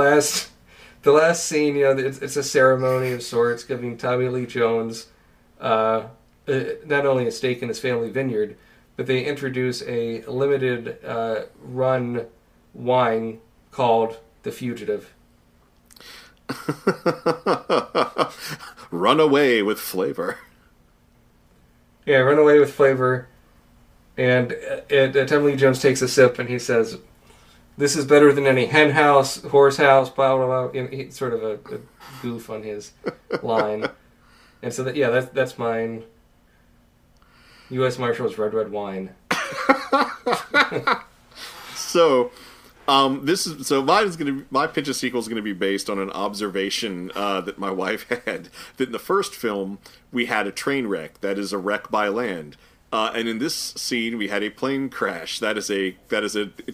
last scene, you know, it's a ceremony of sorts, giving Tommy Lee Jones not only a stake in his family vineyard, but they introduce a limited run wine called The Fugitive. Run away with flavor. Yeah, run away with flavor. And Tommy Lee Jones takes a sip and he says, "This is better than any hen house, horse house, blah, blah, blah." It's sort of a goof on his line. And so, that's mine. U.S. Marshal's Red Red Wine. My pitch of sequel is going to be based on an observation that my wife had, that in the first film we had a train wreck, that is a wreck by land, and in this scene we had a plane crash, that is a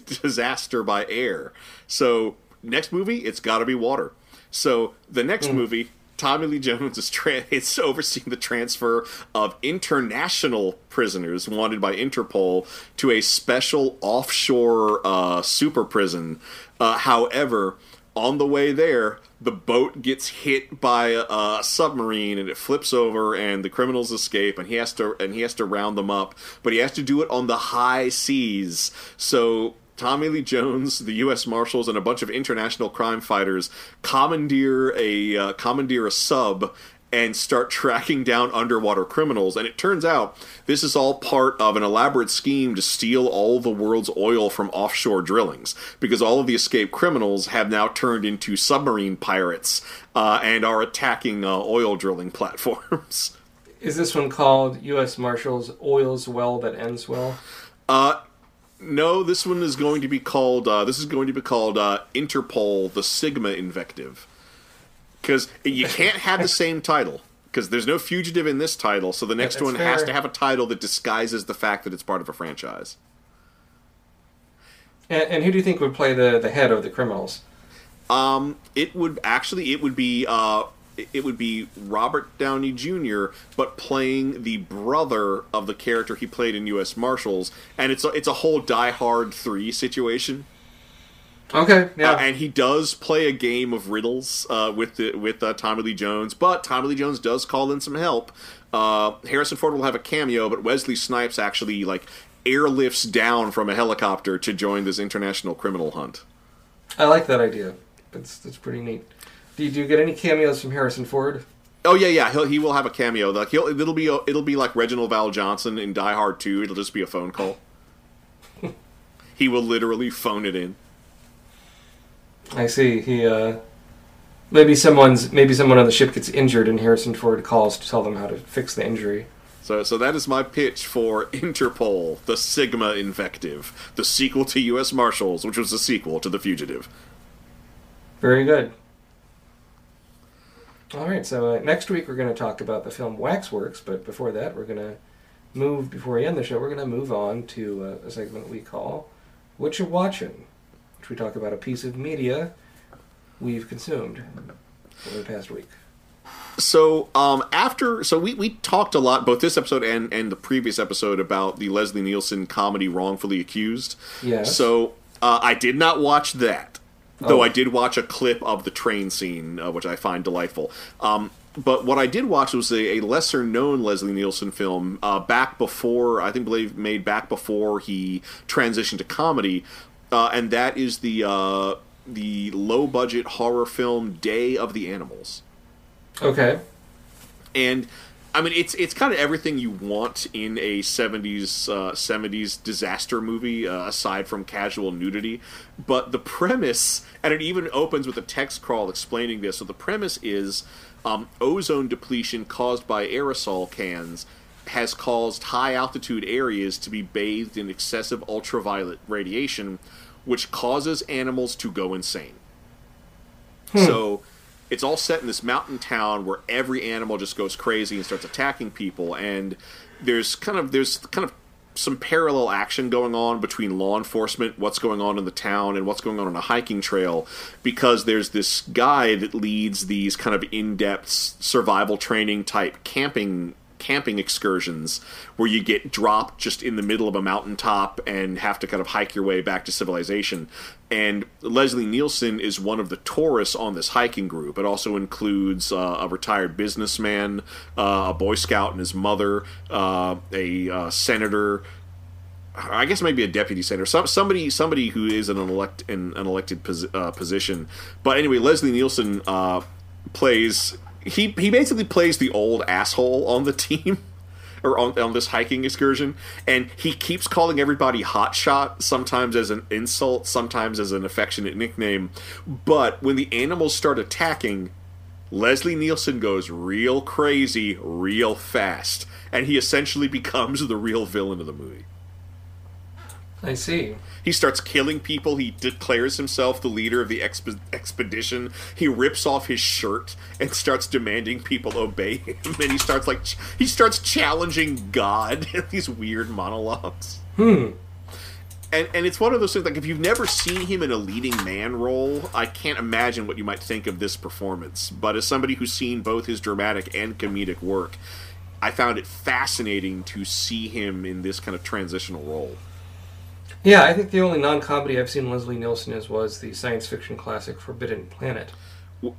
disaster by air. So next movie, it's got to be water. So the next movie, Tommy Lee Jones is overseeing the transfer of international prisoners wanted by Interpol to a special offshore super prison. However, on the way there, the boat gets hit by a submarine and it flips over, and the criminals escape, and he has to round them up, but he has to do it on the high seas. So Tommy Lee Jones, the U.S. Marshals, and a bunch of international crime fighters commandeer a sub and start tracking down underwater criminals. And it turns out this is all part of an elaborate scheme to steal all the world's oil from offshore drillings, because all of the escaped criminals have now turned into submarine pirates and are attacking oil drilling platforms. Is this one called U.S. Marshals Oil's Well That Ends Well? No, this one is going to be called. Interpol: The Sigma Invective, because you can't have the same title, because there's no fugitive in this title. So the next one has to have a title that disguises the fact that it's part of a franchise. And who do you think would play the head of the criminals? It would be Robert Downey Jr., but playing the brother of the character he played in U.S. Marshals, and it's a whole Die Hard 3 situation. Okay, yeah. And he does play a game of riddles with Tommy Lee Jones, but Tommy Lee Jones does call in some help. Harrison Ford will have a cameo, but Wesley Snipes actually airlifts down from a helicopter to join this international criminal hunt. I like that idea. That's pretty neat. Did you get any cameos from Harrison Ford? Oh yeah, he will have a cameo. It'll be like Reginald Val Johnson in Die Hard 2. It'll just be a phone call. He will literally phone it in. I see. He maybe someone on the ship gets injured, and Harrison Ford calls to tell them how to fix the injury. So that is my pitch for Interpol: The Sigma Invective, the sequel to U.S. Marshals, which was the sequel to The Fugitive. Very good. All right, so next week we're going to talk about the film Waxworks, but before that before we end the show, we're going to move on to a segment we call What You're Watching, which we talk about a piece of media we've consumed over the past week. So we talked a lot, both this episode and the previous episode, about the Leslie Nielsen comedy Wrongfully Accused. Yes. So I did not watch that. Though I did watch a clip of the train scene, which I find delightful. But what I did watch was a lesser-known Leslie Nielsen film back before he transitioned to comedy, and that is the low-budget horror film Day of the Animals. Okay. And I mean, it's kind of everything you want in a 70s disaster movie, aside from casual nudity. But the premise, and it even opens with a text crawl explaining this, so the premise is ozone depletion caused by aerosol cans has caused high-altitude areas to be bathed in excessive ultraviolet radiation, which causes animals to go insane. So it's all set in this mountain town where every animal just goes crazy and starts attacking people, and there's kind of some parallel action going on between law enforcement, what's going on in the town, and what's going on a hiking trail, because there's this guy that leads these kind of in-depth survival training type camping excursions where you get dropped just in the middle of a mountaintop and have to kind of hike your way back to civilization. And Leslie Nielsen is one of the tourists on this hiking group. It also includes a retired businessman, a Boy Scout and his mother, a senator, I guess maybe a deputy senator, somebody who is in an elected position. But anyway, Leslie Nielsen plays... He basically plays the old asshole on the team, or on this hiking excursion, and he keeps calling everybody hotshot, sometimes as an insult, sometimes as an affectionate nickname. But when the animals start attacking, Leslie Nielsen goes real crazy, real fast, and he essentially becomes the real villain of the movie. I see. He starts killing people. He declares himself the leader of the expedition. He rips off his shirt and starts demanding people obey him. And he starts he starts challenging God in these weird monologues. And it's one of those things, like, if you've never seen him in a leading man role, I can't imagine what you might think of this performance. But as somebody who's seen both his dramatic and comedic work, I found it fascinating to see him in this kind of transitional role. Yeah, I think the only non-comedy I've seen Leslie Nielsen was the science fiction classic Forbidden Planet.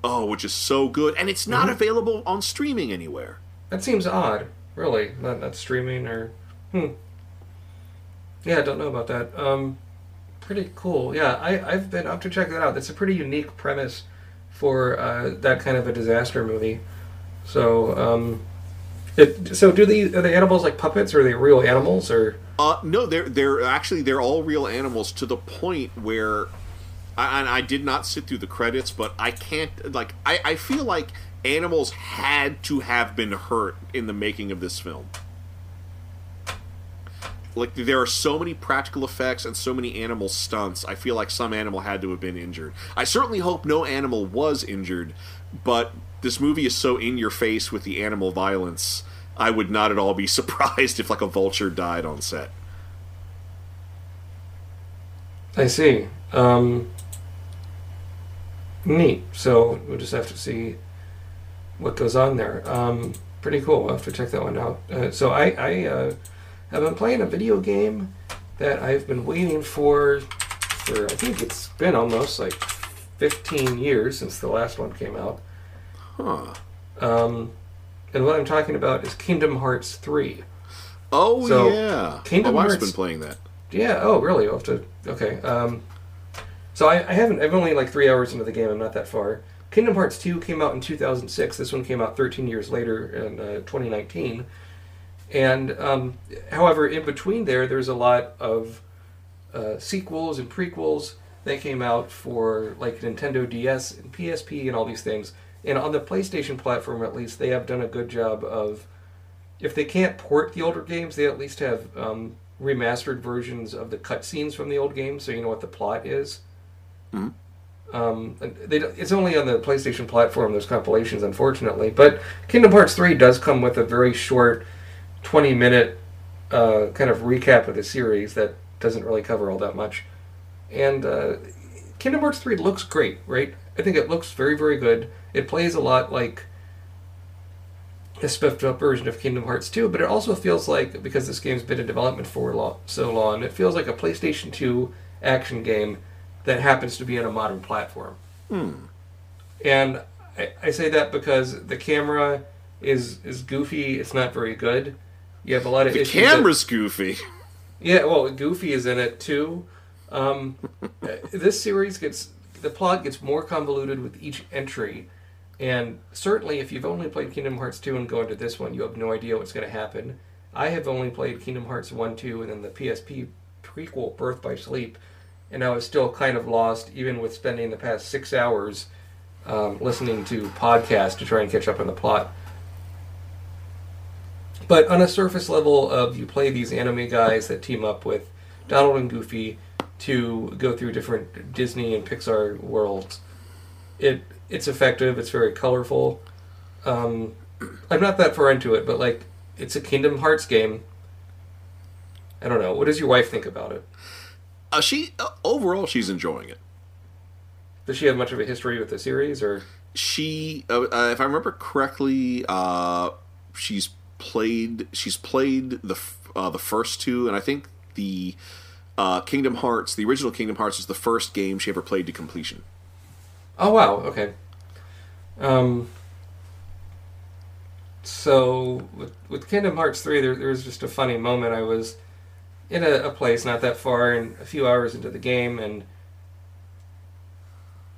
Oh, which is so good. And it's not available on streaming anywhere. That seems odd, really. Not streaming or... Yeah, I don't know about that. Pretty cool. Yeah, I've been up to check that out. That's a pretty unique premise for that kind of a disaster movie. So, are the animals like puppets, or are they real animals, or... No, they're all real animals, to the point where, I did not sit through the credits, but I can't, like, I feel like animals had to have been hurt in the making of this film. Like, there are so many practical effects and so many animal stunts, I feel like some animal had to have been injured. I certainly hope no animal was injured, but this movie is so in your face with the animal violence, I would not at all be surprised if, like, a vulture died on set. I see. Neat. So we'll just have to see what goes on there. Pretty cool. We'll have to check that one out. So I have been playing a video game that I've been waiting for I think it's been almost, like, 15 years since the last one came out. Huh. And what I'm talking about is Kingdom Hearts 3. Oh, so, yeah. Kingdom Hearts... My wife's been playing that. Yeah, oh, really? I'll have to... Okay. So I haven't... I'm only, like, 3 hours into the game. I'm not that far. Kingdom Hearts 2 came out in 2006. This one came out 13 years later in 2019. And, however, in between there's a lot of sequels and prequels that came out for, like, Nintendo DS and PSP and all these things. And on the PlayStation platform, at least, they have done a good job of, if they can't port the older games, they at least have remastered versions of the cutscenes from the old games, so you know what the plot is. Mm-hmm. It's only on the PlayStation platform, those compilations, unfortunately. But Kingdom Hearts 3 does come with a very short 20-minute kind of recap of the series that doesn't really cover all that much. And Kingdom Hearts 3 looks great, right? I think it looks very, very good. It plays a lot like a spiffed-up version of Kingdom Hearts 2, but it also feels like, because this game's been in development for so long, it feels like a PlayStation 2 action game that happens to be on a modern platform. And I say that because the camera is goofy. It's not very good. You have a lot of issues. The camera's goofy. Yeah, well, Goofy is in it, too. This series gets... The plot gets more convoluted with each entry, and certainly if you've only played Kingdom Hearts 2 and go into this one, you have no idea what's going to happen. I have only played Kingdom Hearts 1, 2, and then the PSP prequel, Birth by Sleep, and I was still kind of lost, even with spending the past 6 hours listening to podcasts to try and catch up on the plot. But on a surface level of, you play these anime guys that team up with Donald and Goofy to go through different Disney and Pixar worlds. It's effective. It's very colorful. I'm not that far into it, but, like, it's a Kingdom Hearts game. I don't know. What does your wife think about it? Overall, she's enjoying it. Does she have much of a history with the series, or? She, if I remember correctly, she's played the first two, and I think the Kingdom Hearts, the original Kingdom Hearts, is the first game she ever played to completion. Oh wow! Okay. So with Kingdom Hearts 3, there was just a funny moment. I was in a place not that far, and a few hours into the game, and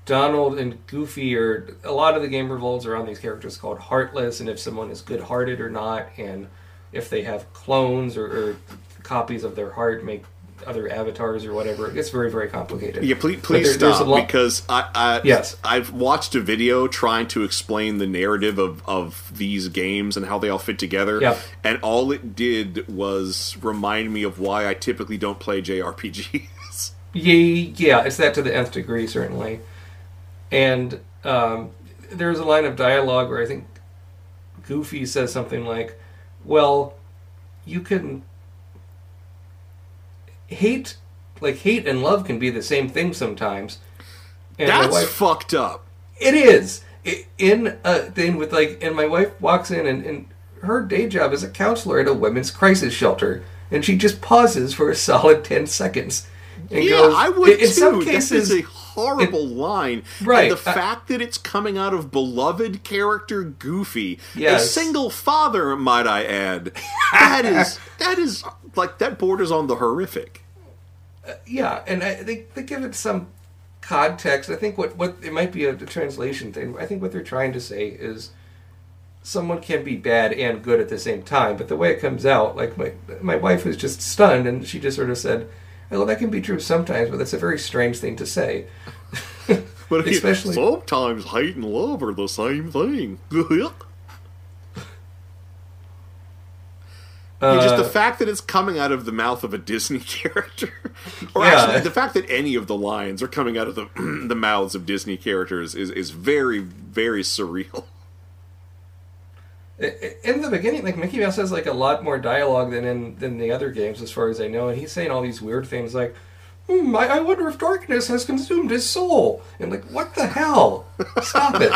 Donald and Goofy are... A lot of the game revolves around these characters called Heartless, and if someone is good-hearted or not, and if they have clones or copies of their heart, make other avatars or whatever. It gets very, very complicated. Yeah, please stop, because I've watched a video trying to explain the narrative of these games and how they all fit together, and all it did was remind me of why I typically don't play JRPGs. Yeah, it's that to the nth degree, certainly. And there's a line of dialogue where I think Goofy says something like, well, you can... Hate and love can be the same thing sometimes. And that's fucked up. It is. In a thing with and my wife walks in, and her day job is a counselor at a women's crisis shelter, and she just pauses for a solid 10 seconds. And goes, I would in too. Some cases, this is a horrible line. Right. And the fact that it's coming out of beloved character Goofy, a single father, might I add, that is. Like, that borders on the horrific. And they give it some context. I think what it might be a translation thing. I think what they're trying to say is someone can be bad and good at the same time, but the way it comes out, like, my wife was just stunned, and she just sort of said, well, that can be true sometimes, but that's a very strange thing to say. But especially sometimes hate and love are the same thing. Just the fact that it's coming out of the mouth of a Disney character, actually the fact that any of the lines are coming out of the the mouths of Disney characters is very, very surreal. In the beginning, Mickey Mouse has a lot more dialogue than the other games, as far as I know, and he's saying all these weird things like, I wonder if darkness has consumed his soul, and what the hell? Stop it!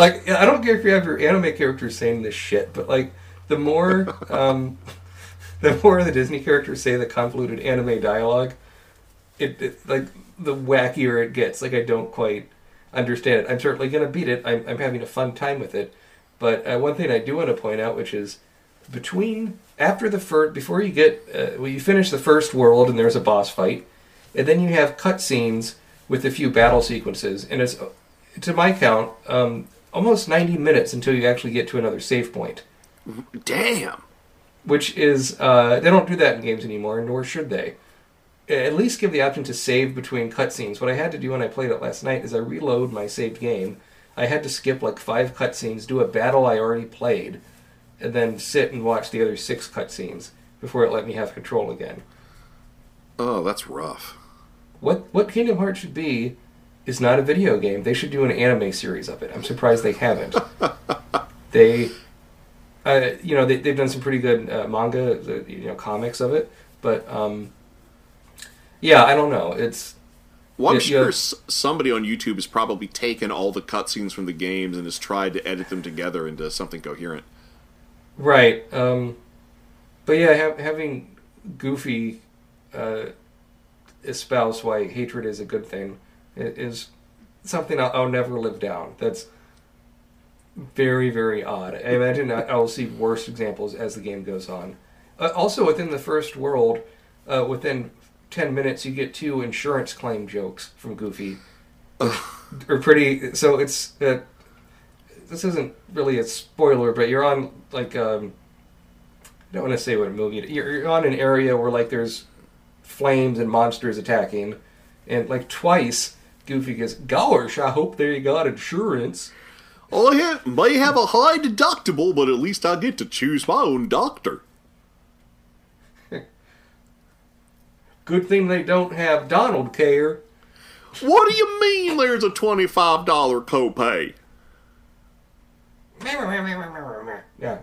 I don't care if you have your anime characters saying this shit, but the more the Disney characters say the convoluted anime dialogue, it the wackier it gets. I don't quite understand it. I'm certainly going to beat it. I'm having a fun time with it. But one thing I do want to point out, which is you finish the first world and there's a boss fight, and then you have cutscenes with a few battle sequences, and it's, to my count, almost 90 minutes until you actually get to another save point. Damn! Which is, they don't do that in games anymore, nor should they. At least give the option to save between cutscenes. What I had to do when I played it last night is I reload my saved game. I had to skip 5 cutscenes, do a battle I already played, and then sit and watch the other 6 cutscenes before it let me have control again. Oh, that's rough. What Kingdom Hearts should be is not a video game. They should do an anime series of it. I'm surprised they haven't. They've done some pretty good manga, comics of it, but I don't know. It's I'm sure somebody on YouTube has probably taken all the cutscenes from the games and has tried to edit them together into something coherent. Right, but yeah, having Goofy espouse why hatred is a good thing is something I'll never live down. That's very, very odd. I imagine I will see worse examples as the game goes on. Also, within the first world, within 10 minutes, you get 2 insurance claim jokes from Goofy. Are pretty... So it's... this isn't really a spoiler, but you're on, I don't want to say what movie it is. You're on an area where, there's flames and monsters attacking. And, twice, Goofy goes, "Gosh, I hope they got insurance. I may have a high deductible, but at least I get to choose my own doctor." Good thing they don't have Donald Care. What do you mean there's a $25 copay? Yeah,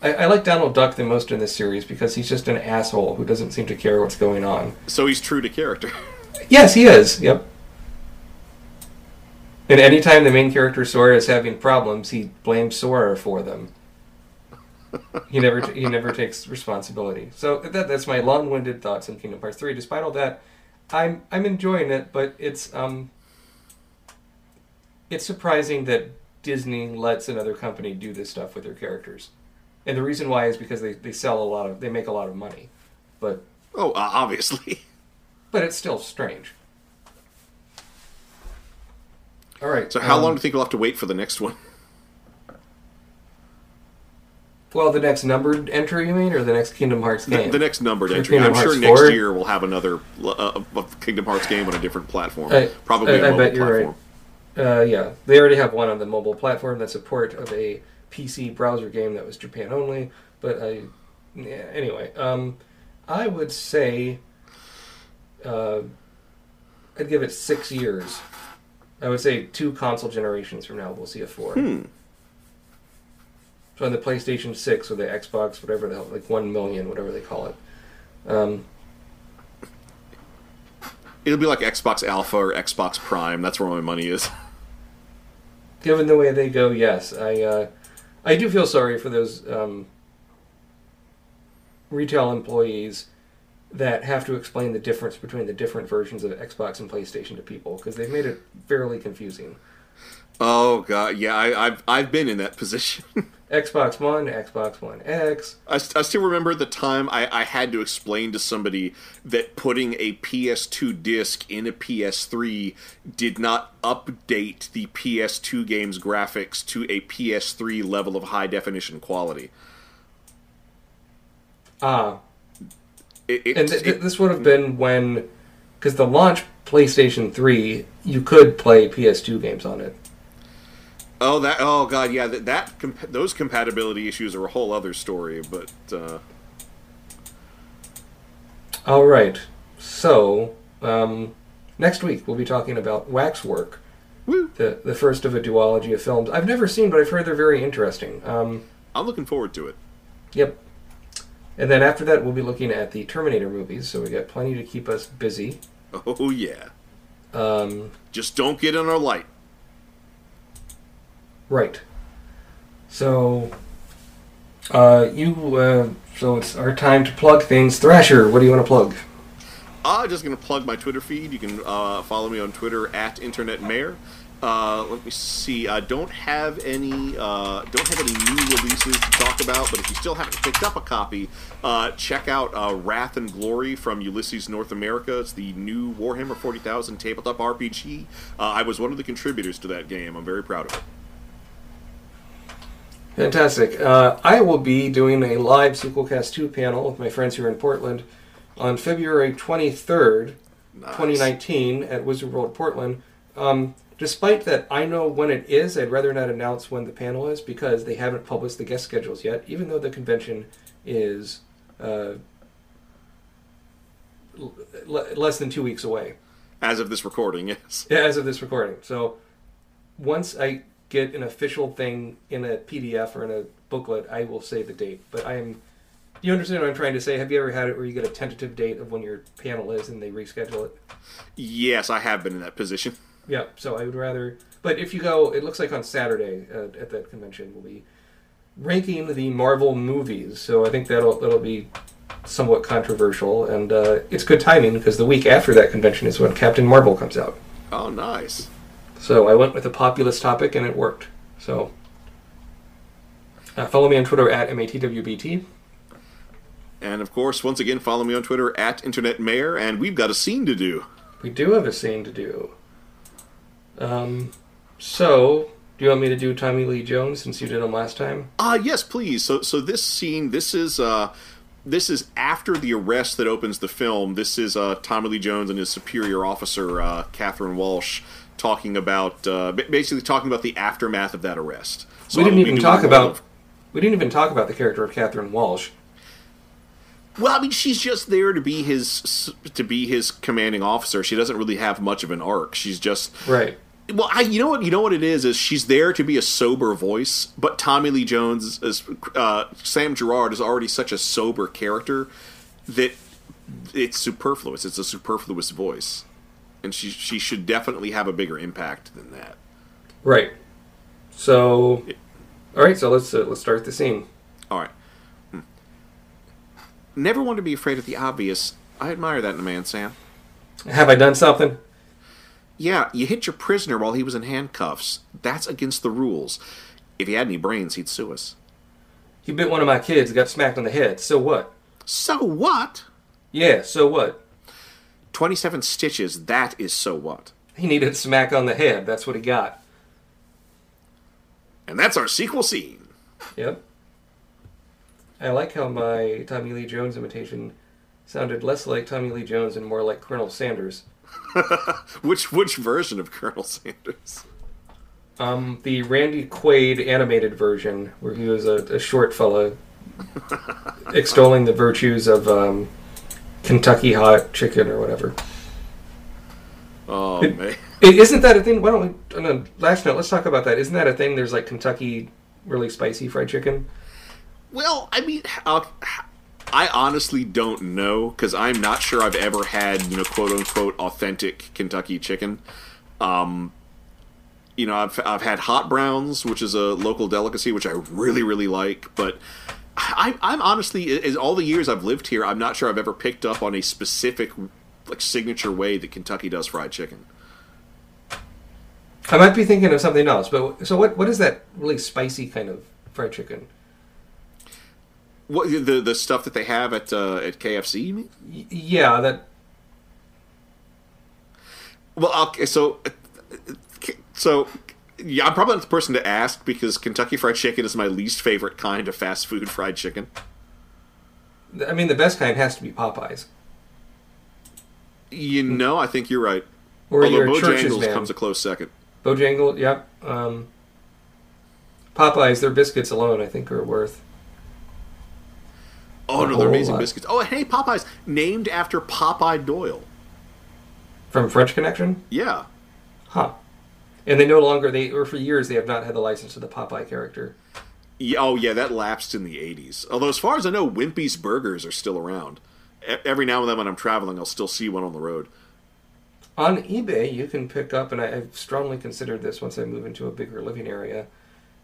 I like Donald Duck the most in this series because he's just an asshole who doesn't seem to care what's going on. So he's true to character. Yes, he is. Yep. And any time the main character Sora is having problems, he blames Sora for them. He never takes responsibility. So that's my long-winded thoughts on Kingdom Hearts 3. Despite all that, I'm enjoying it, but it's surprising that Disney lets another company do this stuff with their characters. And the reason why is because they make a lot of money. But obviously. But it's still strange. All right. So how long do you think we'll have to wait for the next one? Well, the next numbered entry, you mean, or the next Kingdom Hearts game? The next numbered entry. Kingdom I'm Hearts sure next 4? Year we'll have another Kingdom Hearts game on a different platform. Probably a mobile platform. You're right. Yeah. They already have one on the mobile platform that's a port of a PC browser game that was Japan only. But anyway, I would say I'd give it 6 years. I would say 2 console generations from now, we'll see a 4. So on the PlayStation 6 or the Xbox, whatever the hell, like 1 million, whatever they call it. It'll be like Xbox Alpha or Xbox Prime. That's where all my money is. Given the way they go, yes. I do feel sorry for those retail employees that have to explain the difference between the different versions of Xbox and PlayStation to people, because they've made it fairly confusing. Oh, God. Yeah, I've been in that position. Xbox One, Xbox One X. I still remember the time I had to explain to somebody that putting a PS2 disc in a PS3 did not update the PS2 game's graphics to a PS3 level of high-definition quality. This would have been when, because the launch PlayStation 3, you could play PS2 games on it. Those compatibility issues are a whole other story. But all right, so next week we'll be talking about Waxwork, woo! The first of a duology of films I've never seen, but I've heard they're very interesting. I'm looking forward to it. Yep. And then after that, we'll be looking at the Terminator movies, so we got plenty to keep us busy. Oh, yeah. Just don't get in our light. Right. So, so it's our time to plug things. Thrasher, what do you want to plug? I'm just going to plug my Twitter feed. You can follow me on Twitter @InternetMayor. Let me see. I don't have any new releases to talk about, but if you still haven't picked up a copy, check out Wrath and Glory from Ulysses North America. It's the new Warhammer 40,000 tabletop RPG. I was one of the contributors to that game. I'm very proud of it. Fantastic. I will be doing a live Sequel Cast 2 panel with my friends here in Portland on February 23rd, nice. 2019 at Wizard World Portland. Despite that, I know when it is. I'd rather not announce when the panel is because they haven't published the guest schedules yet, even though the convention is less than 2 weeks away. As of this recording, yes. Yeah, as of this recording. So once I get an official thing in a PDF or in a booklet, I will say the date. But you understand what I'm trying to say? Have you ever had it where you get a tentative date of when your panel is and they reschedule it? Yes, I have been in that position. Yeah, so I would rather... But if you go, it looks like on Saturday at that convention, we'll be ranking the Marvel movies. So I think that'll be somewhat controversial. And it's good timing, because the week after that convention is when Captain Marvel comes out. Oh, nice. So I went with a populist topic, and it worked. So follow me on Twitter @MATWBT. And, of course, once again, follow me on Twitter @InternetMayor. And we've got a scene to do. We do have a scene to do. So, do you want me to do Tommy Lee Jones since you did him last time? Yes, please. So this scene, this is after the arrest that opens the film. This is Tommy Lee Jones and his superior officer, Catherine Walsh, basically talking about the aftermath of that arrest. So we didn't even talk about the character of Catherine Walsh. Well, I mean, she's just there to be his commanding officer. She doesn't really have much of an arc. She's just right. Well, you know what it is she's there to be a sober voice, but Tommy Lee Jones as Sam Gerard is already such a sober character that it's superfluous. It's a superfluous voice, and she should definitely have a bigger impact than that. Right. So, all right. So let's start the scene. All right. Never want to be afraid of the obvious. I admire that in a man, Sam. Have I done something? Yeah, you hit your prisoner while he was in handcuffs. That's against the rules. If he had any brains, he'd sue us. He bit one of my kids and got smacked on the head. So what? So what? Yeah, so what? 27 stitches, that is so what? He needed a smack on the head. That's what he got. And that's our sequel scene. Yep. I like how my Tommy Lee Jones imitation sounded less like Tommy Lee Jones and more like Colonel Sanders. Which version of Colonel Sanders? The Randy Quaid animated version, where he was a short fella extolling the virtues of Kentucky Hot Chicken or whatever. Oh, man. Isn't that a thing? Why don't we... No, last note, let's talk about that. Isn't that a thing? There's like Kentucky really spicy fried chicken? Well, I mean, I honestly don't know, because I'm not sure I've ever had, quote-unquote authentic Kentucky chicken. I've had hot browns, which is a local delicacy, which I really, really like, but I'm honestly, in all the years I've lived here, I'm not sure I've ever picked up on a specific, signature way that Kentucky does fried chicken. I might be thinking of something else, but so what is that really spicy kind of fried chicken? What the stuff that they have at KFC, you mean? Yeah, that. Well, okay, so yeah, I'm probably not the person to ask, because Kentucky Fried Chicken is my least favorite kind of fast food fried chicken. I mean, the best kind has to be Popeyes. I think you're right. Or although Bojangles comes a close second. Bojangles, yep. Popeyes, their biscuits alone, I think, are worth. Oh, no, they're amazing biscuits. Oh, hey, Popeyes, named after Popeye Doyle. From French Connection? Yeah. Huh. And they no longer, for years, they have not had the license to the Popeye character. Yeah, oh, yeah, that lapsed in the 80s. Although, as far as I know, Wimpy's Burgers are still around. Every now and then when I'm traveling, I'll still see one on the road. On eBay, you can pick up, and I've strongly considered this once I move into a bigger living area,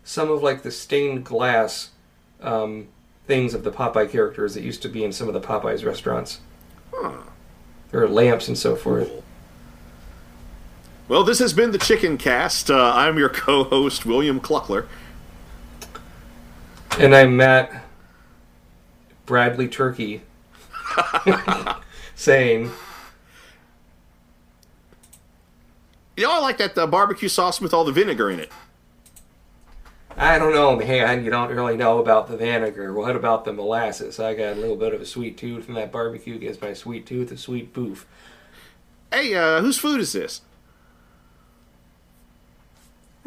some of, like, the stained glass... things of the Popeye characters that used to be in some of the Popeyes restaurants. Huh. There are lamps and so forth. Cool. Well, this has been the Chicken Cast. I'm your co-host, William Kluckler. And I'm Matt Bradley Turkey saying... I like that barbecue sauce with all the vinegar in it. I don't know, man. You don't really know about the vinegar. What about the molasses? I got a little bit of a sweet tooth, and that barbecue gives my sweet tooth a sweet poof. Hey, whose food is this?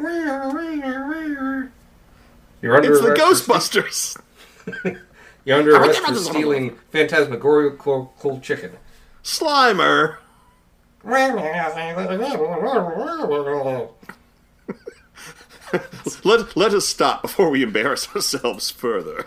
It's the Ghostbusters! You're under arrest for stealing phantasmagorical chicken. Slimer! Let us stop before we embarrass ourselves further.